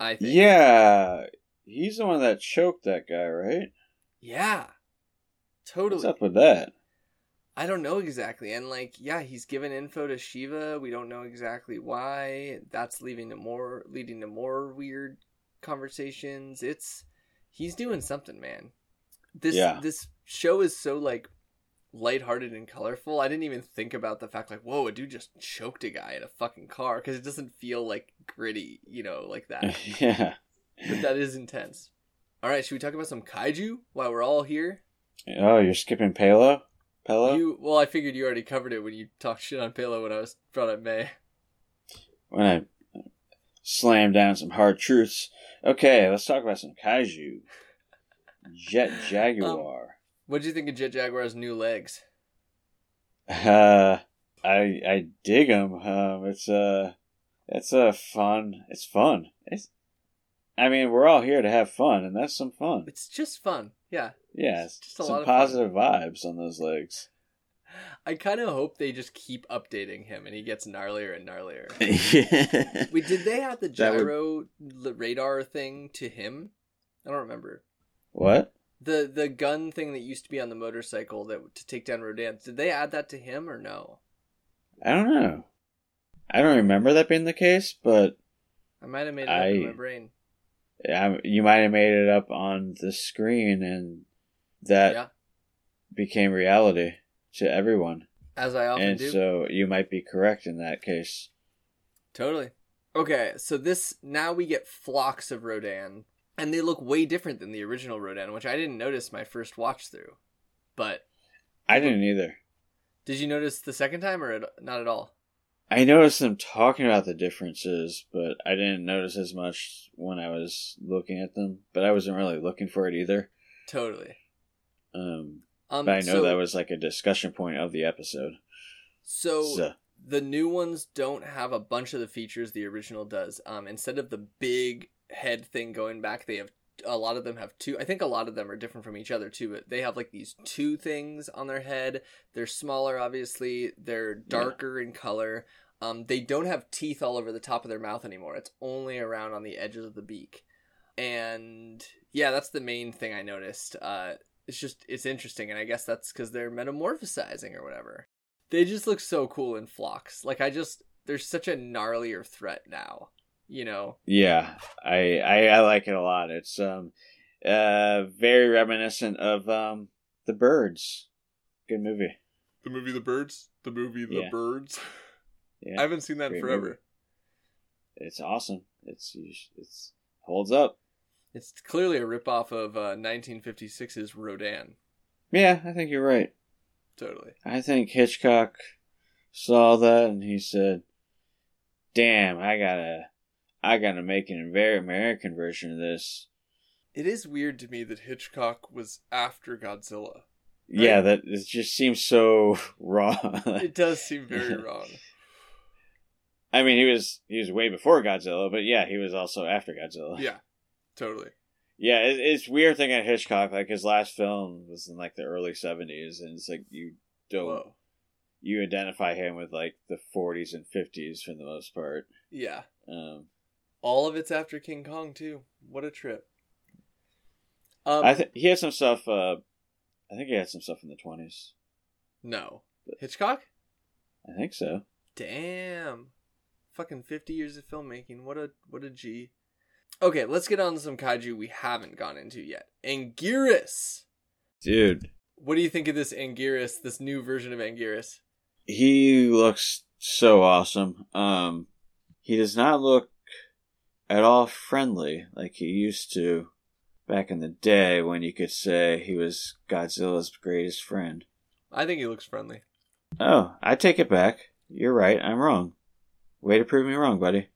I think. Yeah, he's the one that choked that guy, right? Yeah, totally. What's up with that? I don't know exactly. And, he's given info to Shiva. We don't know exactly why. That's leading to more weird conversations. He's doing something, man. This show is so, lighthearted and colorful. I didn't even think about the fact, whoa, a dude just choked a guy in a fucking car. Because it doesn't feel, gritty, like that. Yeah. But that is intense. All right, should we talk about some kaiju while we're all here? Oh, you're skipping Pelo? Pelo? Well, I figured you already covered it when you talked shit on Pelo when I was brought up Mei. When I slammed down some hard truths. Okay, let's talk about some kaiju. Jet Jaguar. What did you think of Jet Jaguar's new legs? I dig them. It's fun. We're all here to have fun, and that's some fun. It's just fun, yeah. Yeah, just some positive vibes on those legs. I kind of hope they just keep updating him, and he gets gnarlier and gnarlier. Yeah. Wait, did they have the gyro radar thing to him? I don't remember. What? The gun thing that used to be on the motorcycle to take down Rodan. Did they add that to him or no? I don't know. I don't remember that being the case, but... I might have made it up in my brain. You might have made it up on the screen, and that became reality to everyone. As I often do. And so you might be correct in that case. Totally. Okay, so now we get flocks of Rodan, and they look way different than the original Rodan, which I didn't notice my first watch through. But I didn't either. Did you notice the second time, or not at all? I noticed them talking about the differences, but I didn't notice as much when I was looking at them. But I wasn't really looking for it either. Totally. But I know that was a discussion point of the episode. So the new ones don't have a bunch of the features the original does. Instead of the big head thing going back, they have a lot of them have two. I think a lot of them are different from each other too, but they have these two things on their head. They're smaller, obviously. They're darker in color. They don't have teeth all over the top of their mouth anymore. It's only around on the edges of the beak. And that's the main thing I noticed. It's interesting, and I guess that's because they're metamorphosizing or whatever. They just look so cool in flocks. There's such a gnarlier threat now. Yeah, I like it a lot. It's very reminiscent of The Birds. Good movie. The movie The Birds? The movie The Birds? Yeah. I haven't seen that in forever. Movie. It's awesome. It's holds up. It's clearly a ripoff of 1956's Rodan. Yeah, I think you're right. Totally. I think Hitchcock saw that and he said, damn, I gotta make an very American version of this. It is weird to me that Hitchcock was after Godzilla. Right? Yeah, it just seems so wrong. It does seem very wrong. I mean, he was way before Godzilla, but yeah, he was also after Godzilla. Yeah, totally. Yeah, it's weird thinking of Hitchcock. His last film was in the early 70s, and it's you don't... Whoa. You identify him with the 40s and 50s for the most part. Yeah. All of it's after King Kong, too. What a trip. He had some stuff. I think he had some stuff in the 20s. No. Hitchcock? I think so. Damn. Fucking 50 years of filmmaking. What a G. Okay, let's get on to some kaiju we haven't gone into yet. Anguirus! Dude. What do you think of this Anguirus, this new version of Anguirus? He looks so awesome. He does not look at all friendly like he used to back in the day when you could say he was Godzilla's greatest friend. I think he looks friendly. Oh, I take it back. You're right. I'm wrong. Way to prove me wrong, buddy.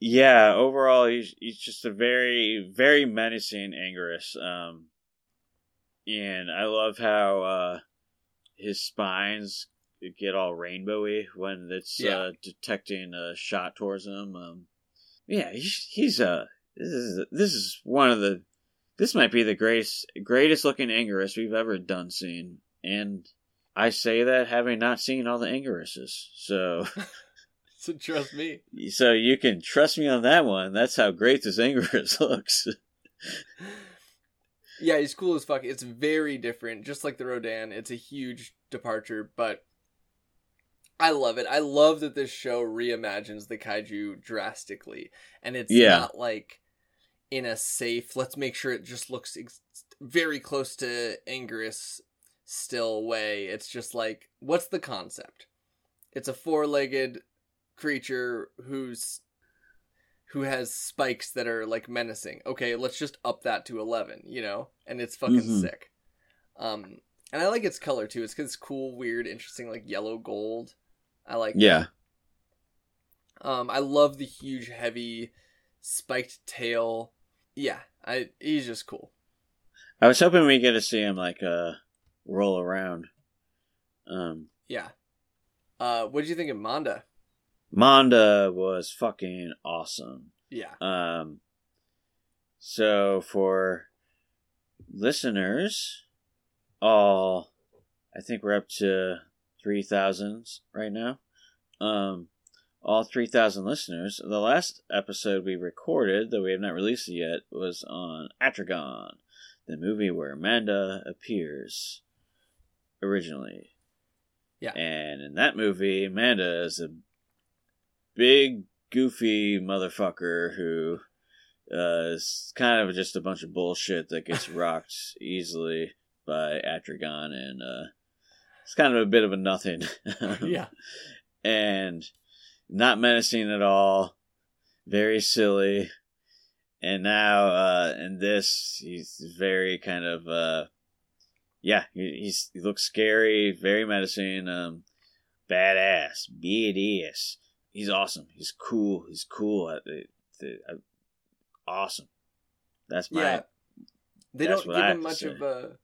Yeah, overall, he's just a very, very menacing Anguirus. And I love how his spines get all rainbowy when it's detecting a shot towards him. Yeah, this is one of the... This might be the greatest looking Anguirus we've ever seen. And I say that having not seen all the Anguiruses, so... So trust me. So you can trust me on that one. That's how great this Anguirus looks. Yeah, he's cool as fuck. It's very different. Just like the Rodan, it's a huge departure, but I love it. I love that this show reimagines the kaiju drastically. And it's not like in a safe, let's make sure it just looks very close to Anguirus still way. It's just like, what's the concept? It's a four-legged creature who has spikes that are like menacing. Okay, let's just up that to 11, you know, and it's fucking sick. And I like its color too. It's 'cause it's cool, weird, interesting, like yellow gold. I like that. I love the huge, heavy, spiked tail. Yeah, he's just cool. I was hoping we get to see him like roll around. Yeah. What did you think of Manda? Manda was fucking awesome. Yeah. So for listeners, I think we're up to 3,000 right now. All 3,000 listeners. The last episode we recorded, though we have not released it yet, was on Atragon, the movie where Manda appears originally. Yeah. And in that movie, Manda is a big, goofy motherfucker who is kind of just a bunch of bullshit that gets rocked easily by Atragon, and it's kind of a bit of a nothing. Yeah. And not menacing at all. Very silly. And now in this, he's very kind of... he looks scary, very menacing, badass. He's awesome. He's cool. Awesome. That's my... Yeah. They don't give him much of a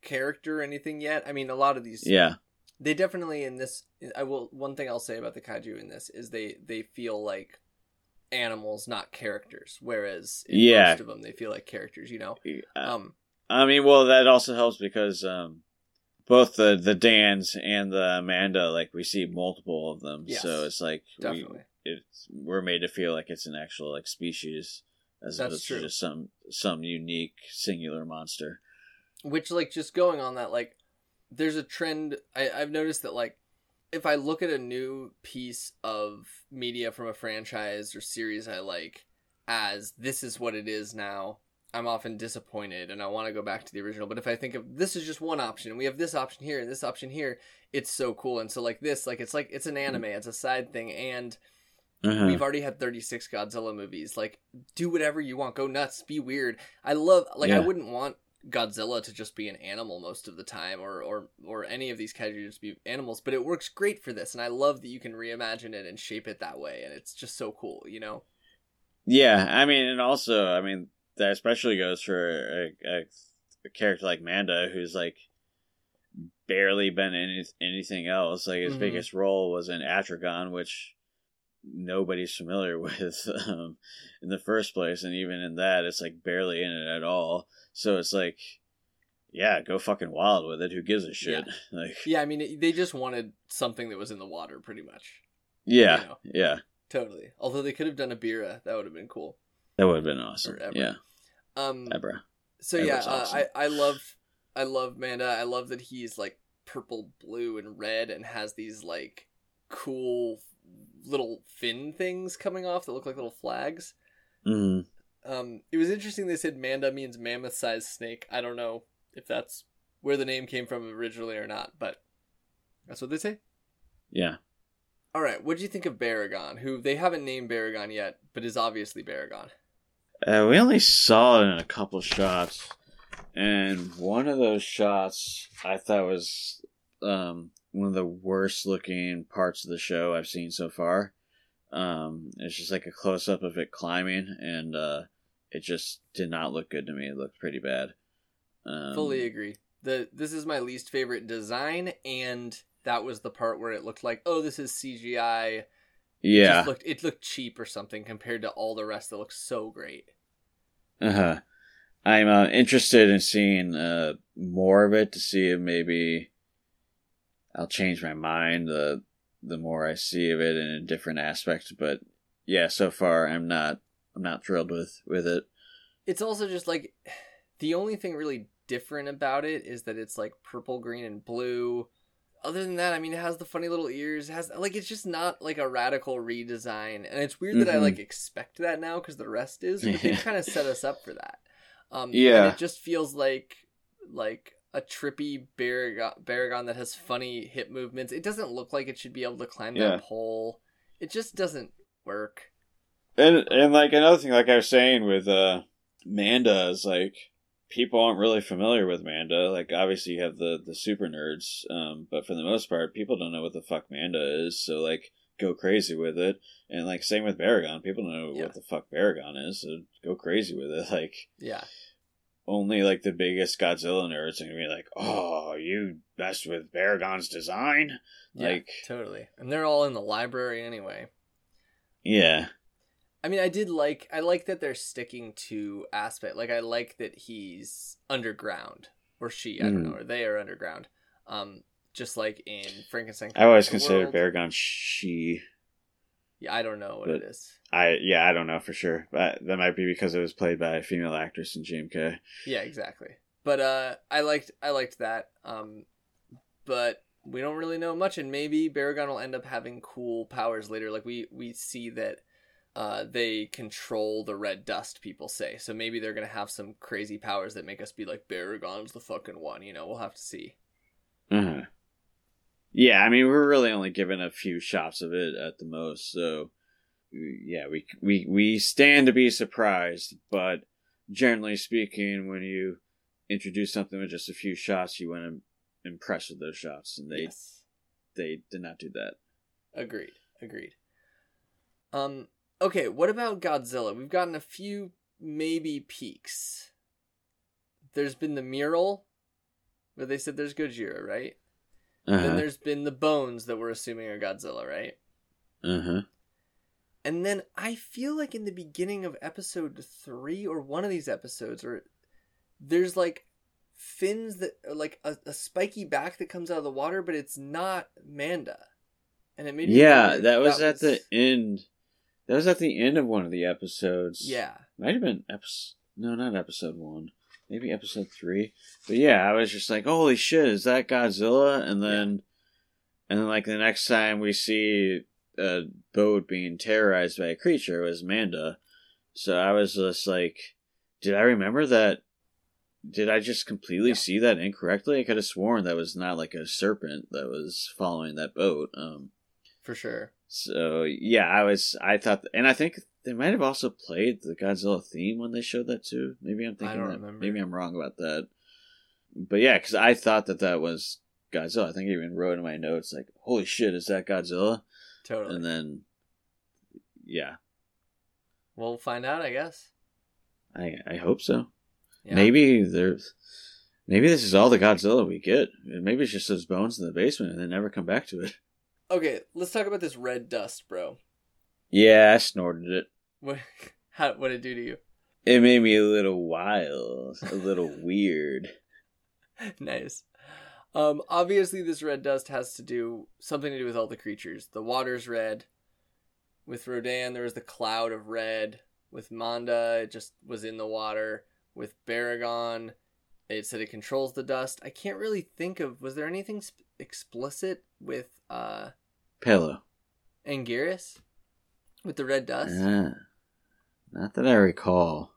character or anything yet. I mean, a lot of these... Yeah. They definitely in this... One thing I'll say about the kaiju in this is they feel like animals, not characters. Whereas in most of them, they feel like characters, you know? I mean, well, that also helps because... both the Dans and the Amanda, like, we see multiple of them. Yes, so it's like we're made to feel like it's an actual like species as opposed to just some unique singular monster. Which, like, just going on that, like, there's a trend I've noticed that, like, if I look at a new piece of media from a franchise or series I like as this is what it is now, I'm often disappointed and I want to go back to the original. But if I think of this is just one option and we have this option here and this option here, it's so cool. And so like this, like it's an anime, it's a side thing. And we've already had 36 Godzilla movies. Like, do whatever you want. Go nuts. Be weird. I love, like, I wouldn't want Godzilla to just be an animal most of the time or any of these kaiju just be animals, but it works great for this. And I love that you can reimagine it and shape it that way. And it's just so cool, you know? Yeah. I mean, and also, that especially goes for a character like Manda, who's like barely been in anything else. Like, his biggest role was in Atragon, which nobody's familiar with in the first place, and even in that, it's like barely in it at all. So it's like, yeah, go fucking wild with it. Who gives a shit? Yeah. Like, yeah, I mean, they just wanted something that was in the water, pretty much. Yeah, you know? Yeah, totally. Although they could have done a Beera, that would have been cool. That would have been awesome. Yeah. So Ebra's awesome. I love Manda. I love that he's like purple, blue, and red, and has these like cool little fin things coming off that look like little flags. It was interesting they said Manda means mammoth-sized snake. I don't know if that's where the name came from originally or not, but that's what they say. Yeah. All right, what do you think of Baragon, who they haven't named Baragon yet, but is obviously Baragon? We only saw it in a couple shots, and one of those shots I thought was one of the worst-looking parts of the show I've seen so far. It's just like a close-up of it climbing, and it just did not look good to me. It looked pretty bad. Fully agree. This is my least favorite design, and that was the part where it looked like, oh, this is CGI. Yeah. It looked cheap or something compared to all the rest that looks so great. Uh-huh. I'm interested in seeing more of it to see if maybe I'll change my mind the more I see of it in a different aspect. But yeah, so far I'm not thrilled with it. It's also just like the only thing really different about it is that it's like purple, green, and blue. Other than that, I mean, it has the funny little ears. It has like, it's just not like a radical redesign, and it's weird that I like expect that now because the rest is. But they kind of set us up for that. Yeah, and it just feels like a trippy Baragon that has funny hip movements. It doesn't look like it should be able to climb that pole. It just doesn't work. And like another thing, like I was saying with Manda, is like, people aren't really familiar with Manda. Like, obviously you have the super nerds, but for the most part, people don't know what the fuck Manda is, so, like, go crazy with it. And, like, same with Baragon. People don't know what the fuck Baragon is, so go crazy with it. Like, yeah. Only, like, the biggest Godzilla nerds are going to be like, oh, you messed with Baragon's design? Yeah, like, totally. And they're all in the library anyway. Yeah. I mean, I like that they're sticking to aspect. Like, I like that he's underground, or she, I don't know, or they are underground. Just like in Frankenstein. I always consider Baragon she. Yeah, I don't know what it is. I don't know for sure. But that might be because it was played by a female actress in GMK. Yeah, exactly. But I liked that. But we don't really know much, and maybe Baragon will end up having cool powers later. Like we see that. They control the red dust, people say. So maybe they're going to have some crazy powers that make us be like, Baragon's the fucking one. You know, we'll have to see. Uh-huh. Yeah, I mean, we're really only given a few shots of it at the most. So, yeah, we stand to be surprised. But generally speaking, when you introduce something with just a few shots, you want to impress with those shots. And they did not do that. Agreed. Okay, what about Godzilla? We've gotten a few maybe peaks. There's been the mural, where they said there's Gojira, right? Uh-huh. And then there's been the bones that we're assuming are Godzilla, right? Uh-huh. And then I feel like in the beginning of episode 3 or one of these episodes, or there's like fins that are like a spiky back that comes out of the water, but it's not Manda. And it made me wonder that was at the end. That was at the end of one of the episodes. Yeah. Might have been not episode 1. Maybe episode 3. But yeah, I was just like, holy shit, is that Godzilla? And then, like, the next time we see a boat being terrorized by a creature, it was Manda. So I was just like, did I remember that? Did I just completely see that incorrectly? I could have sworn that was not like a serpent that was following that boat. For sure. So, yeah, I thought, and I think they might have also played the Godzilla theme when they showed that too. Maybe I'm thinking remember. Maybe I'm wrong about that. But yeah, because I thought that was Godzilla. I think I even wrote in my notes, like, holy shit, is that Godzilla? Totally. And then, yeah. We'll find out, I guess. I hope so. Yeah. Maybe this is all the Godzilla we get. Maybe it's just those bones in the basement and they never come back to it. Okay, let's talk about this red dust, bro. Yeah, I snorted it. What did it do to you? It made me a little wild, a little weird. Nice. Obviously, this red dust has something to do with all the creatures. The water's red. With Rodan, there was the cloud of red. With Manda, it just was in the water. With Baragon, it said it controls the dust. I can't really think of, was there anything explicit with Pelo Anguirus with the red dust? Not that I recall.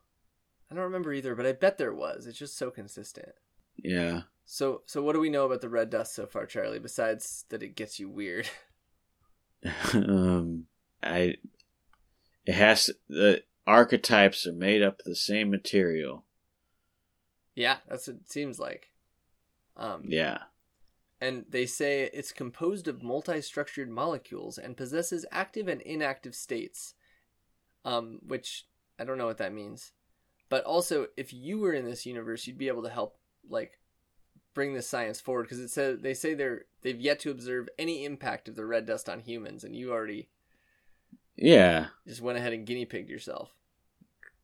I don't remember either, but I bet there was. It's just so consistent. Yeah. So what do we know about the red dust so far, Charlie, besides that it gets you weird? It has to, the archetypes are made up of the same material. Yeah, that's what it seems like. Yeah. And they say it's composed of multi-structured molecules and possesses active and inactive states, which I don't know what that means. But also, if you were in this universe, you'd be able to help, like, bring this science forward, because it says they say they've yet to observe any impact of the red dust on humans, and you already, just went ahead and guinea pigged yourself.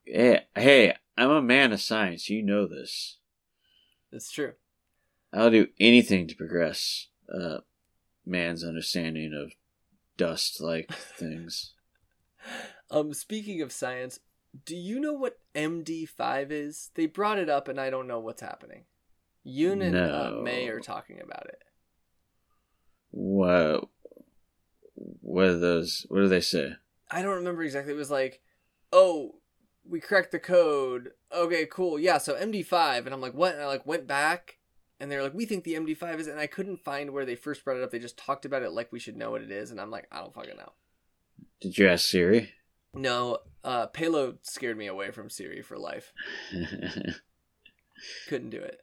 Hey, I'm a man of science. You know this. It's true. I'll do anything to progress man's understanding of dust-like things. Speaking of science, do you know what MD5 is? They brought it up, and I don't know what's happening. Yun and Mei are talking about it. Whoa. What are those? What do they say? I don't remember exactly. It was like, oh, we cracked the code. Okay, cool. Yeah, so MD5. And I'm like, what? And I like went back. And they're like, we think the MD5 is, and I couldn't find where they first brought it up. They just talked about it like we should know what it is, and I'm like, I don't fucking know. Did you ask Siri? No, Pelo scared me away from Siri for life. Couldn't do it.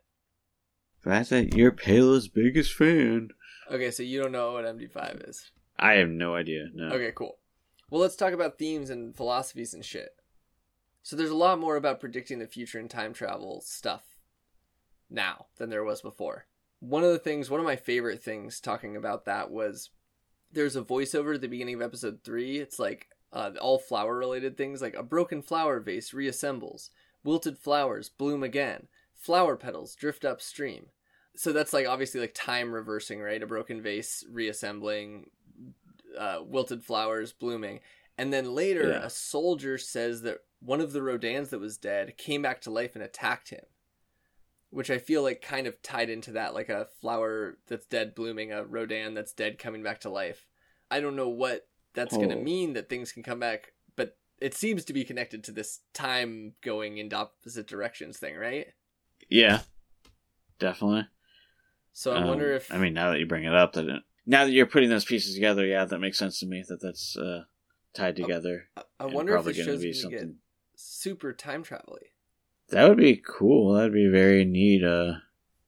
Glad that you're Pelo's biggest fan. Okay, so you don't know what MD5 is. I have no idea. No. Okay, cool. Well, let's talk about themes and philosophies and shit. So there's a lot more about predicting the future and time travel stuff now than there was before. One of my favorite things talking about that was there's a voiceover at the beginning of episode 3. It's like all flower related things, like a broken flower vase reassembles, wilted flowers bloom again, flower petals drift upstream. So that's like obviously like time reversing, right? A broken vase reassembling, wilted flowers blooming. And then later a soldier says that one of the Rodans that was dead came back to life and attacked him, which I feel like kind of tied into that, like a flower that's dead blooming, a Rodan that's dead coming back to life. I don't know what that's going to mean, that things can come back, but it seems to be connected to this time going in opposite directions thing, right? Yeah, definitely. So I wonder if... I mean, now that you bring it up, now that you're putting those pieces together, yeah, that makes sense to me that that's tied together. I wonder if the show's going to get super time travel-y. That would be cool. That would be very neat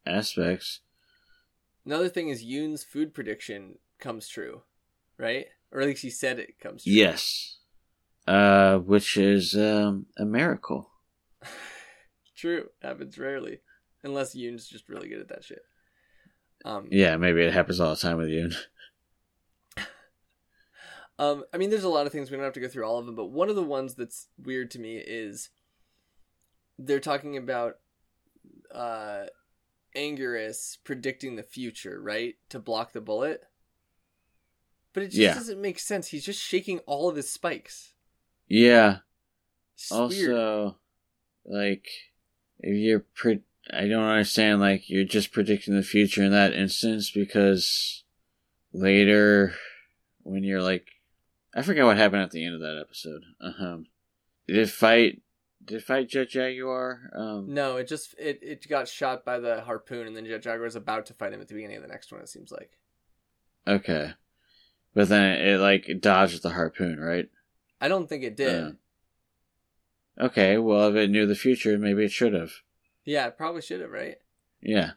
aspects. Another thing is Yoon's food prediction comes true, right? Or at least he said it comes true. Yes. Which is a miracle. True. Happens rarely. Unless Yoon's just really good at that shit. Yeah, maybe it happens all the time with Yoon. I mean, there's a lot of things. We don't have to go through all of them. But one of the ones that's weird to me is... they're talking about Anguirus predicting the future, right? To block the bullet. But it just doesn't make sense. He's just shaking all of his spikes. Yeah. It's also, weird. Like, if you're I don't understand, like, you're just predicting the future in that instance, because later when you're like... I forget what happened at the end of that episode. Did it fight Jet Jaguar? No, it got shot by the harpoon, and then Jet Jaguar is about to fight him at the beginning of the next one, it seems like. Okay. But then it dodged the harpoon, right? I don't think it did. Okay, well, if it knew the future, maybe it should have. Yeah, it probably should have, right? Yeah,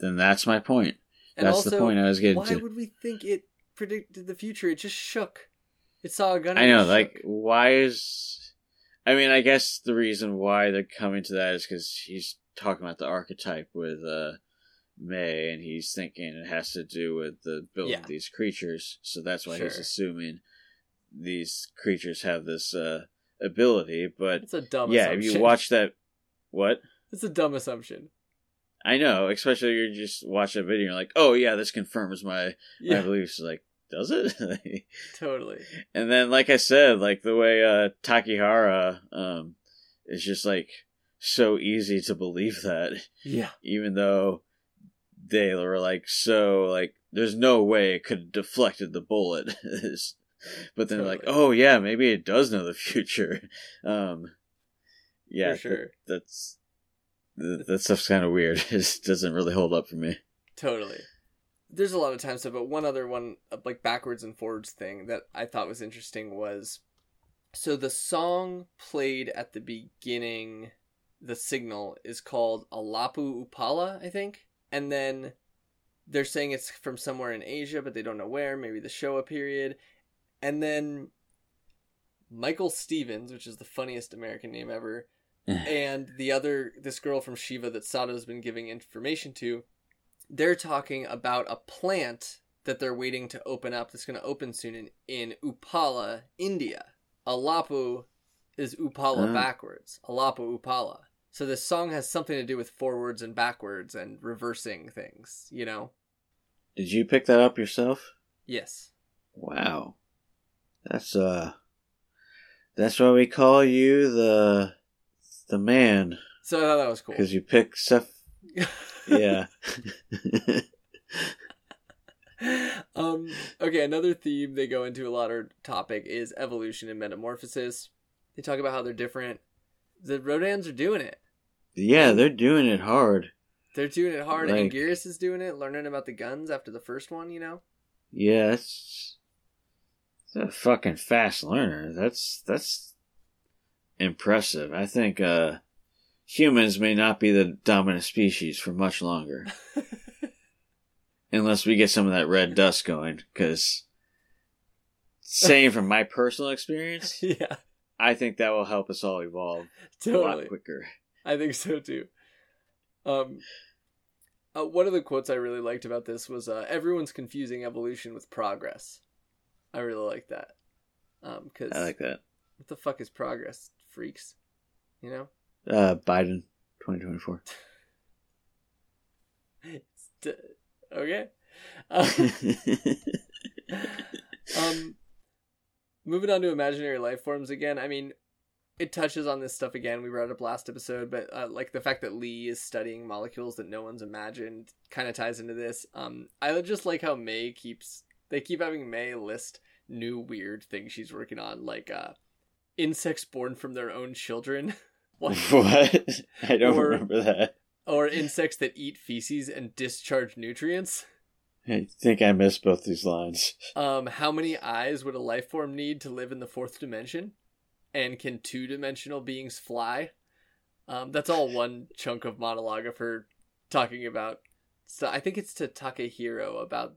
then that's my point. And that's also, the point I was getting to. Why would we think it predicted the future? It just shook. It saw a gun. I know, like, why is... I mean, I guess the reason why they're coming to that is because he's talking about the archetype with Mei, and he's thinking it has to do with the building of these creatures. So that's why he's assuming these creatures have this ability. But it's a dumb assumption. If you watch that, what? It's a dumb assumption. I know, especially if you just watch that video and you're like, oh yeah, this confirms my beliefs. Like, does it? Totally. And then, like I said, like the way Takehiro is just like so easy to believe that. Yeah. Even though they were like, so like, there's no way it could have deflected the bullet. But then like, oh yeah, maybe it does know the future. Yeah, for sure. That stuff's kind of weird. It doesn't really hold up for me. Totally. there's a lot of time stuff, but one other one, like backwards and forwards thing that I thought was interesting was, so the song played at the beginning, the signal, is called Alapu Upala, I think. And then they're saying it's from somewhere in Asia, but they don't know where, maybe the Showa period. And then Michael Stevens, which is the funniest American name ever, and this girl from Shiva that Sato's been giving information to, they're talking about a plant that they're waiting to open up that's going to open soon in Upala, India. Alapu is Upala backwards. Alapu Upala. So this song has something to do with forwards and backwards and reversing things, you know? Did you pick that up yourself? Yes. Wow. That's why we call you the man. So I thought that was cool. Because you pick stuff. Yeah. Okay, another theme they go into a lot or topic is evolution and metamorphosis. They talk about how they're different. The Rodans are doing it. Yeah, they're doing it hard. They're doing it hard. Like, Anguirus is doing it, learning about the guns after the first one, you know? Yeah, it's a fucking fast learner. That's impressive. I think humans may not be the dominant species for much longer. Unless we get some of that red dust going, because saying from my personal experience, yeah, I think that will help us all evolve a lot quicker. I think so too. One of the quotes I really liked about this was, everyone's confusing evolution with progress. I really like that. 'Cause I like that. What the fuck is progress, freaks? You know? Biden, 2024. Okay. Moving on to imaginary life forms again. I mean, it touches on this stuff again. We brought it up last episode, but like the fact that Lee is studying molecules that no one's imagined kind of ties into this. I just like how Mei keep having Mei list new weird things she's working on, like insects born from their own children. Like, what? I don't remember that. Or insects that eat feces and discharge nutrients. I think I missed both these lines. How many eyes would a life form need to live in the fourth dimension? And can two-dimensional beings fly? That's all one chunk of monologue of her talking about. So I think it's to Takehiro about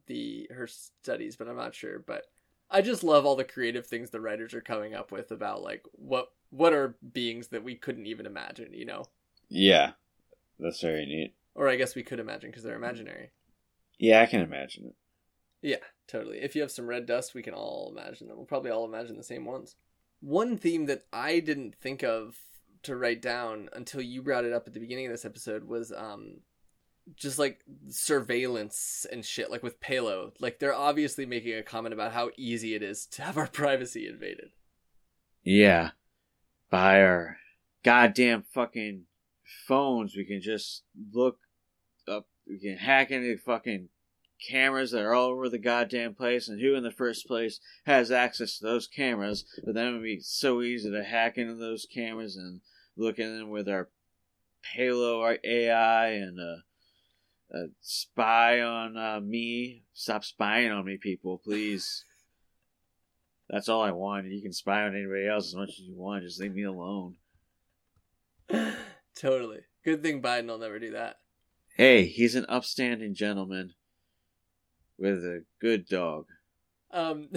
her studies, but I'm not sure. But I just love all the creative things the writers are coming up with about like what are beings that we couldn't even imagine, you know? Yeah. That's very neat. Or I guess we could imagine because they're imaginary. Yeah, I can imagine it. Yeah, totally. If you have some red dust, we can all imagine them. We'll probably all imagine the same ones. One theme that I didn't think of to write down until you brought it up at the beginning of this episode was just like surveillance and shit, like with Pelo. Like they're obviously making a comment about how easy it is to have our privacy invaded. Yeah. By our goddamn fucking phones, we can just look up, we can hack into fucking cameras that are all over the goddamn place, and who in the first place has access to those cameras? But then it would be so easy to hack into those cameras and look in them with our Halo, our AI, and spy on me. Stop spying on me, people, please. That's all I want. You can spy on anybody else as much as you want, just leave me alone. Totally. Good thing Biden will never do that. Hey, he's an upstanding gentleman with a good dog. Well,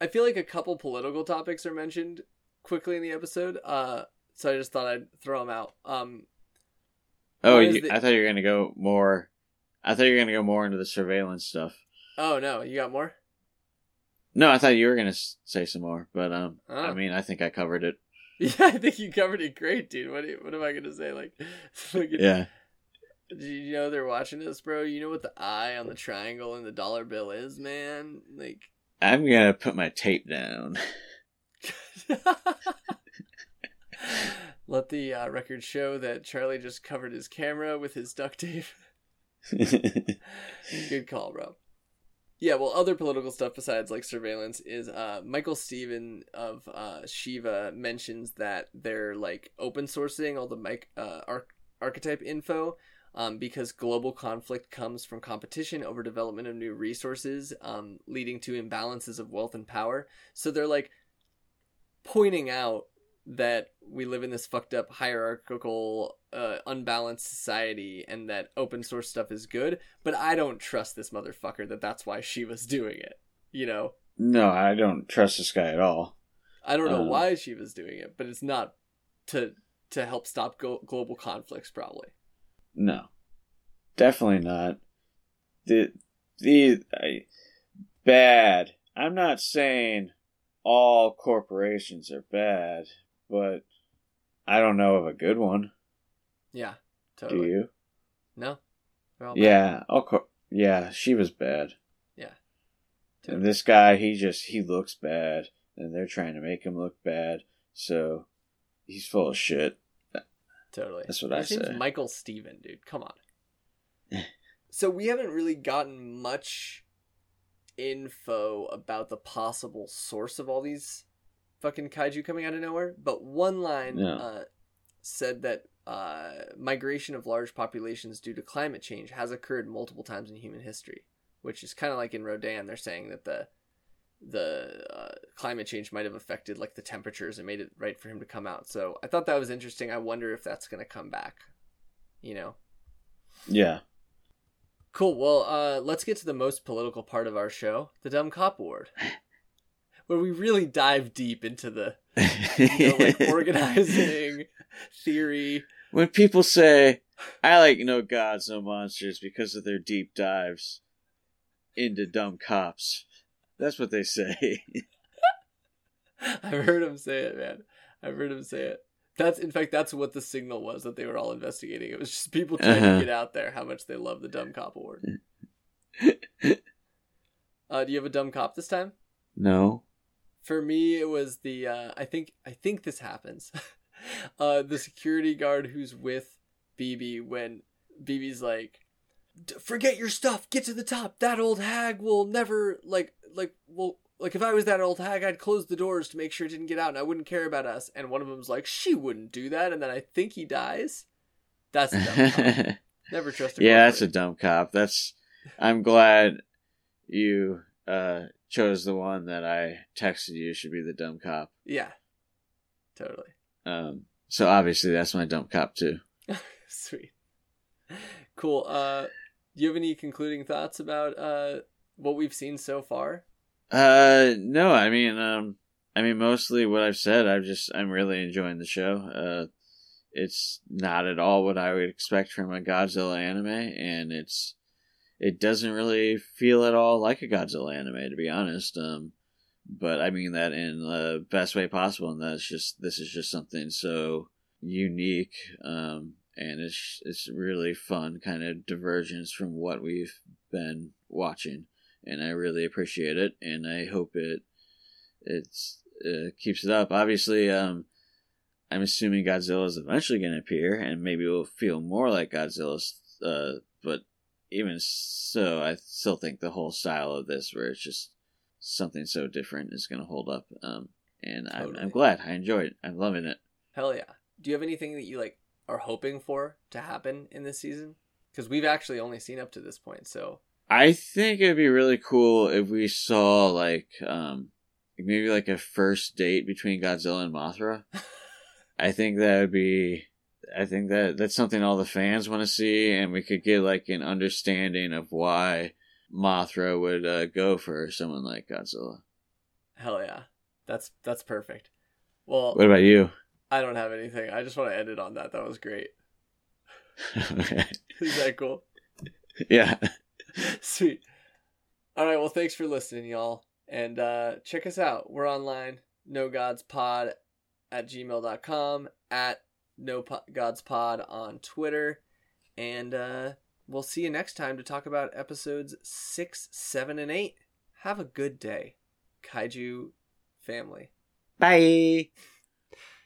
I feel like a couple political topics are mentioned quickly in the episode, so I just thought I'd throw them out. I thought you were going to go more. I thought you were going to go more into the surveillance stuff. Oh no, you got more? No, I thought you were going to say some more, but I mean, I think I covered it. Yeah, I think you covered it great, dude. What am I going to say? Like, yeah. Do you know they're watching us, bro? You know what the eye on the triangle and the dollar bill is, man? Like, I'm going to put my tape down. Let the record show that Charlie just covered his camera with his duct tape. Good call, bro. Yeah, well, other political stuff besides like surveillance is Michael Stephen of Shiva mentions that they're like open sourcing all the archetype info because global conflict comes from competition over development of new resources, leading to imbalances of wealth and power. So they're like pointing out that we live in this fucked up hierarchical, unbalanced society, and that open source stuff is good, but I don't trust this motherfucker that that's why Shiva's doing it, you know? No, I don't trust this guy at all. I don't know why Shiva's doing it, but it's not to help stop global conflicts, probably. No, definitely not. Bad. I'm not saying all corporations are bad, but I don't know of a good one. Yeah, totally. Do you? No. Yeah, she was bad. Yeah. Totally. And this guy, he looks bad, and they're trying to make him look bad, so he's full of shit. Totally. That's what I say. His name's Michael Steven, dude. Come on. So we haven't really gotten much info about the possible source of all these fucking kaiju coming out of nowhere, but one line said that migration of large populations due to climate change has occurred multiple times in human history, which is kind of like in Rodan. They're saying that the climate change might have affected like the temperatures and made it right for him to come out. So I thought that was interesting. I wonder if that's going to come back, you know? Yeah. Cool. Well, let's get to the most political part of our show, the Dumb Cop Award, where we really dive deep into the organizing theory. When people say, I like No Gods, No Monsters because of their deep dives into dumb cops. That's what they say. I've heard him say it, man. I've heard him say it. In fact, that's what the signal was that they were all investigating. It was just people trying to get out there how much they love the Dumb Cop Award. Do you have a dumb cop this time? No. For me, it was the I think this happens. The security guard who's with BB when BB's like, forget your stuff, get to the top. That old hag will never like if I was that old hag, I'd close the doors to make sure it didn't get out and I wouldn't care about us. And one of them's like, she wouldn't do that. And then I think he dies. That's a dumb cop. Never trust a Yeah, that's a dumb cop. I'm glad you chose the one that I texted you should be the dumb cop. Yeah, totally. So obviously that's my dumb cop too. Sweet. Cool. Do you have any concluding thoughts about what we've seen so far? No. I mean, mostly what I've said. I'm really enjoying the show. It's not at all what I would expect from a Godzilla anime, and it doesn't really feel at all like a Godzilla anime, to be honest. But I mean that in the best way possible, and this is just something so unique. And it's really fun kind of divergence from what we've been watching, and I really appreciate it, and I hope it keeps it up. Obviously, I'm assuming Godzilla is eventually going to appear, and maybe we'll feel more like Godzilla. But even so, I still think the whole style of this, where it's just something so different, is going to hold up. And totally. I'm glad. I enjoyed it. I'm loving it. Hell yeah! Do you have anything that you like? Are hoping for to happen in this season? Because we've actually only seen up to this point, so I think it'd be really cool if we saw maybe like a first date between Godzilla and Mothra. I think that's something all the fans want to see, and we could get like an understanding of why Mothra would go for someone like Godzilla. Hell yeah, that's perfect. Well, what about you? I don't have anything. I just want to end it on that. That was great. Okay. Is that cool? Yeah. Sweet. All right. Well, thanks for listening, y'all. And check us out. We're online. NoGodsPod at gmail.com. At NoGodsPod on Twitter. And we'll see you next time to talk about episodes 6, 7, and 8. Have a good day, Kaiju family. Bye.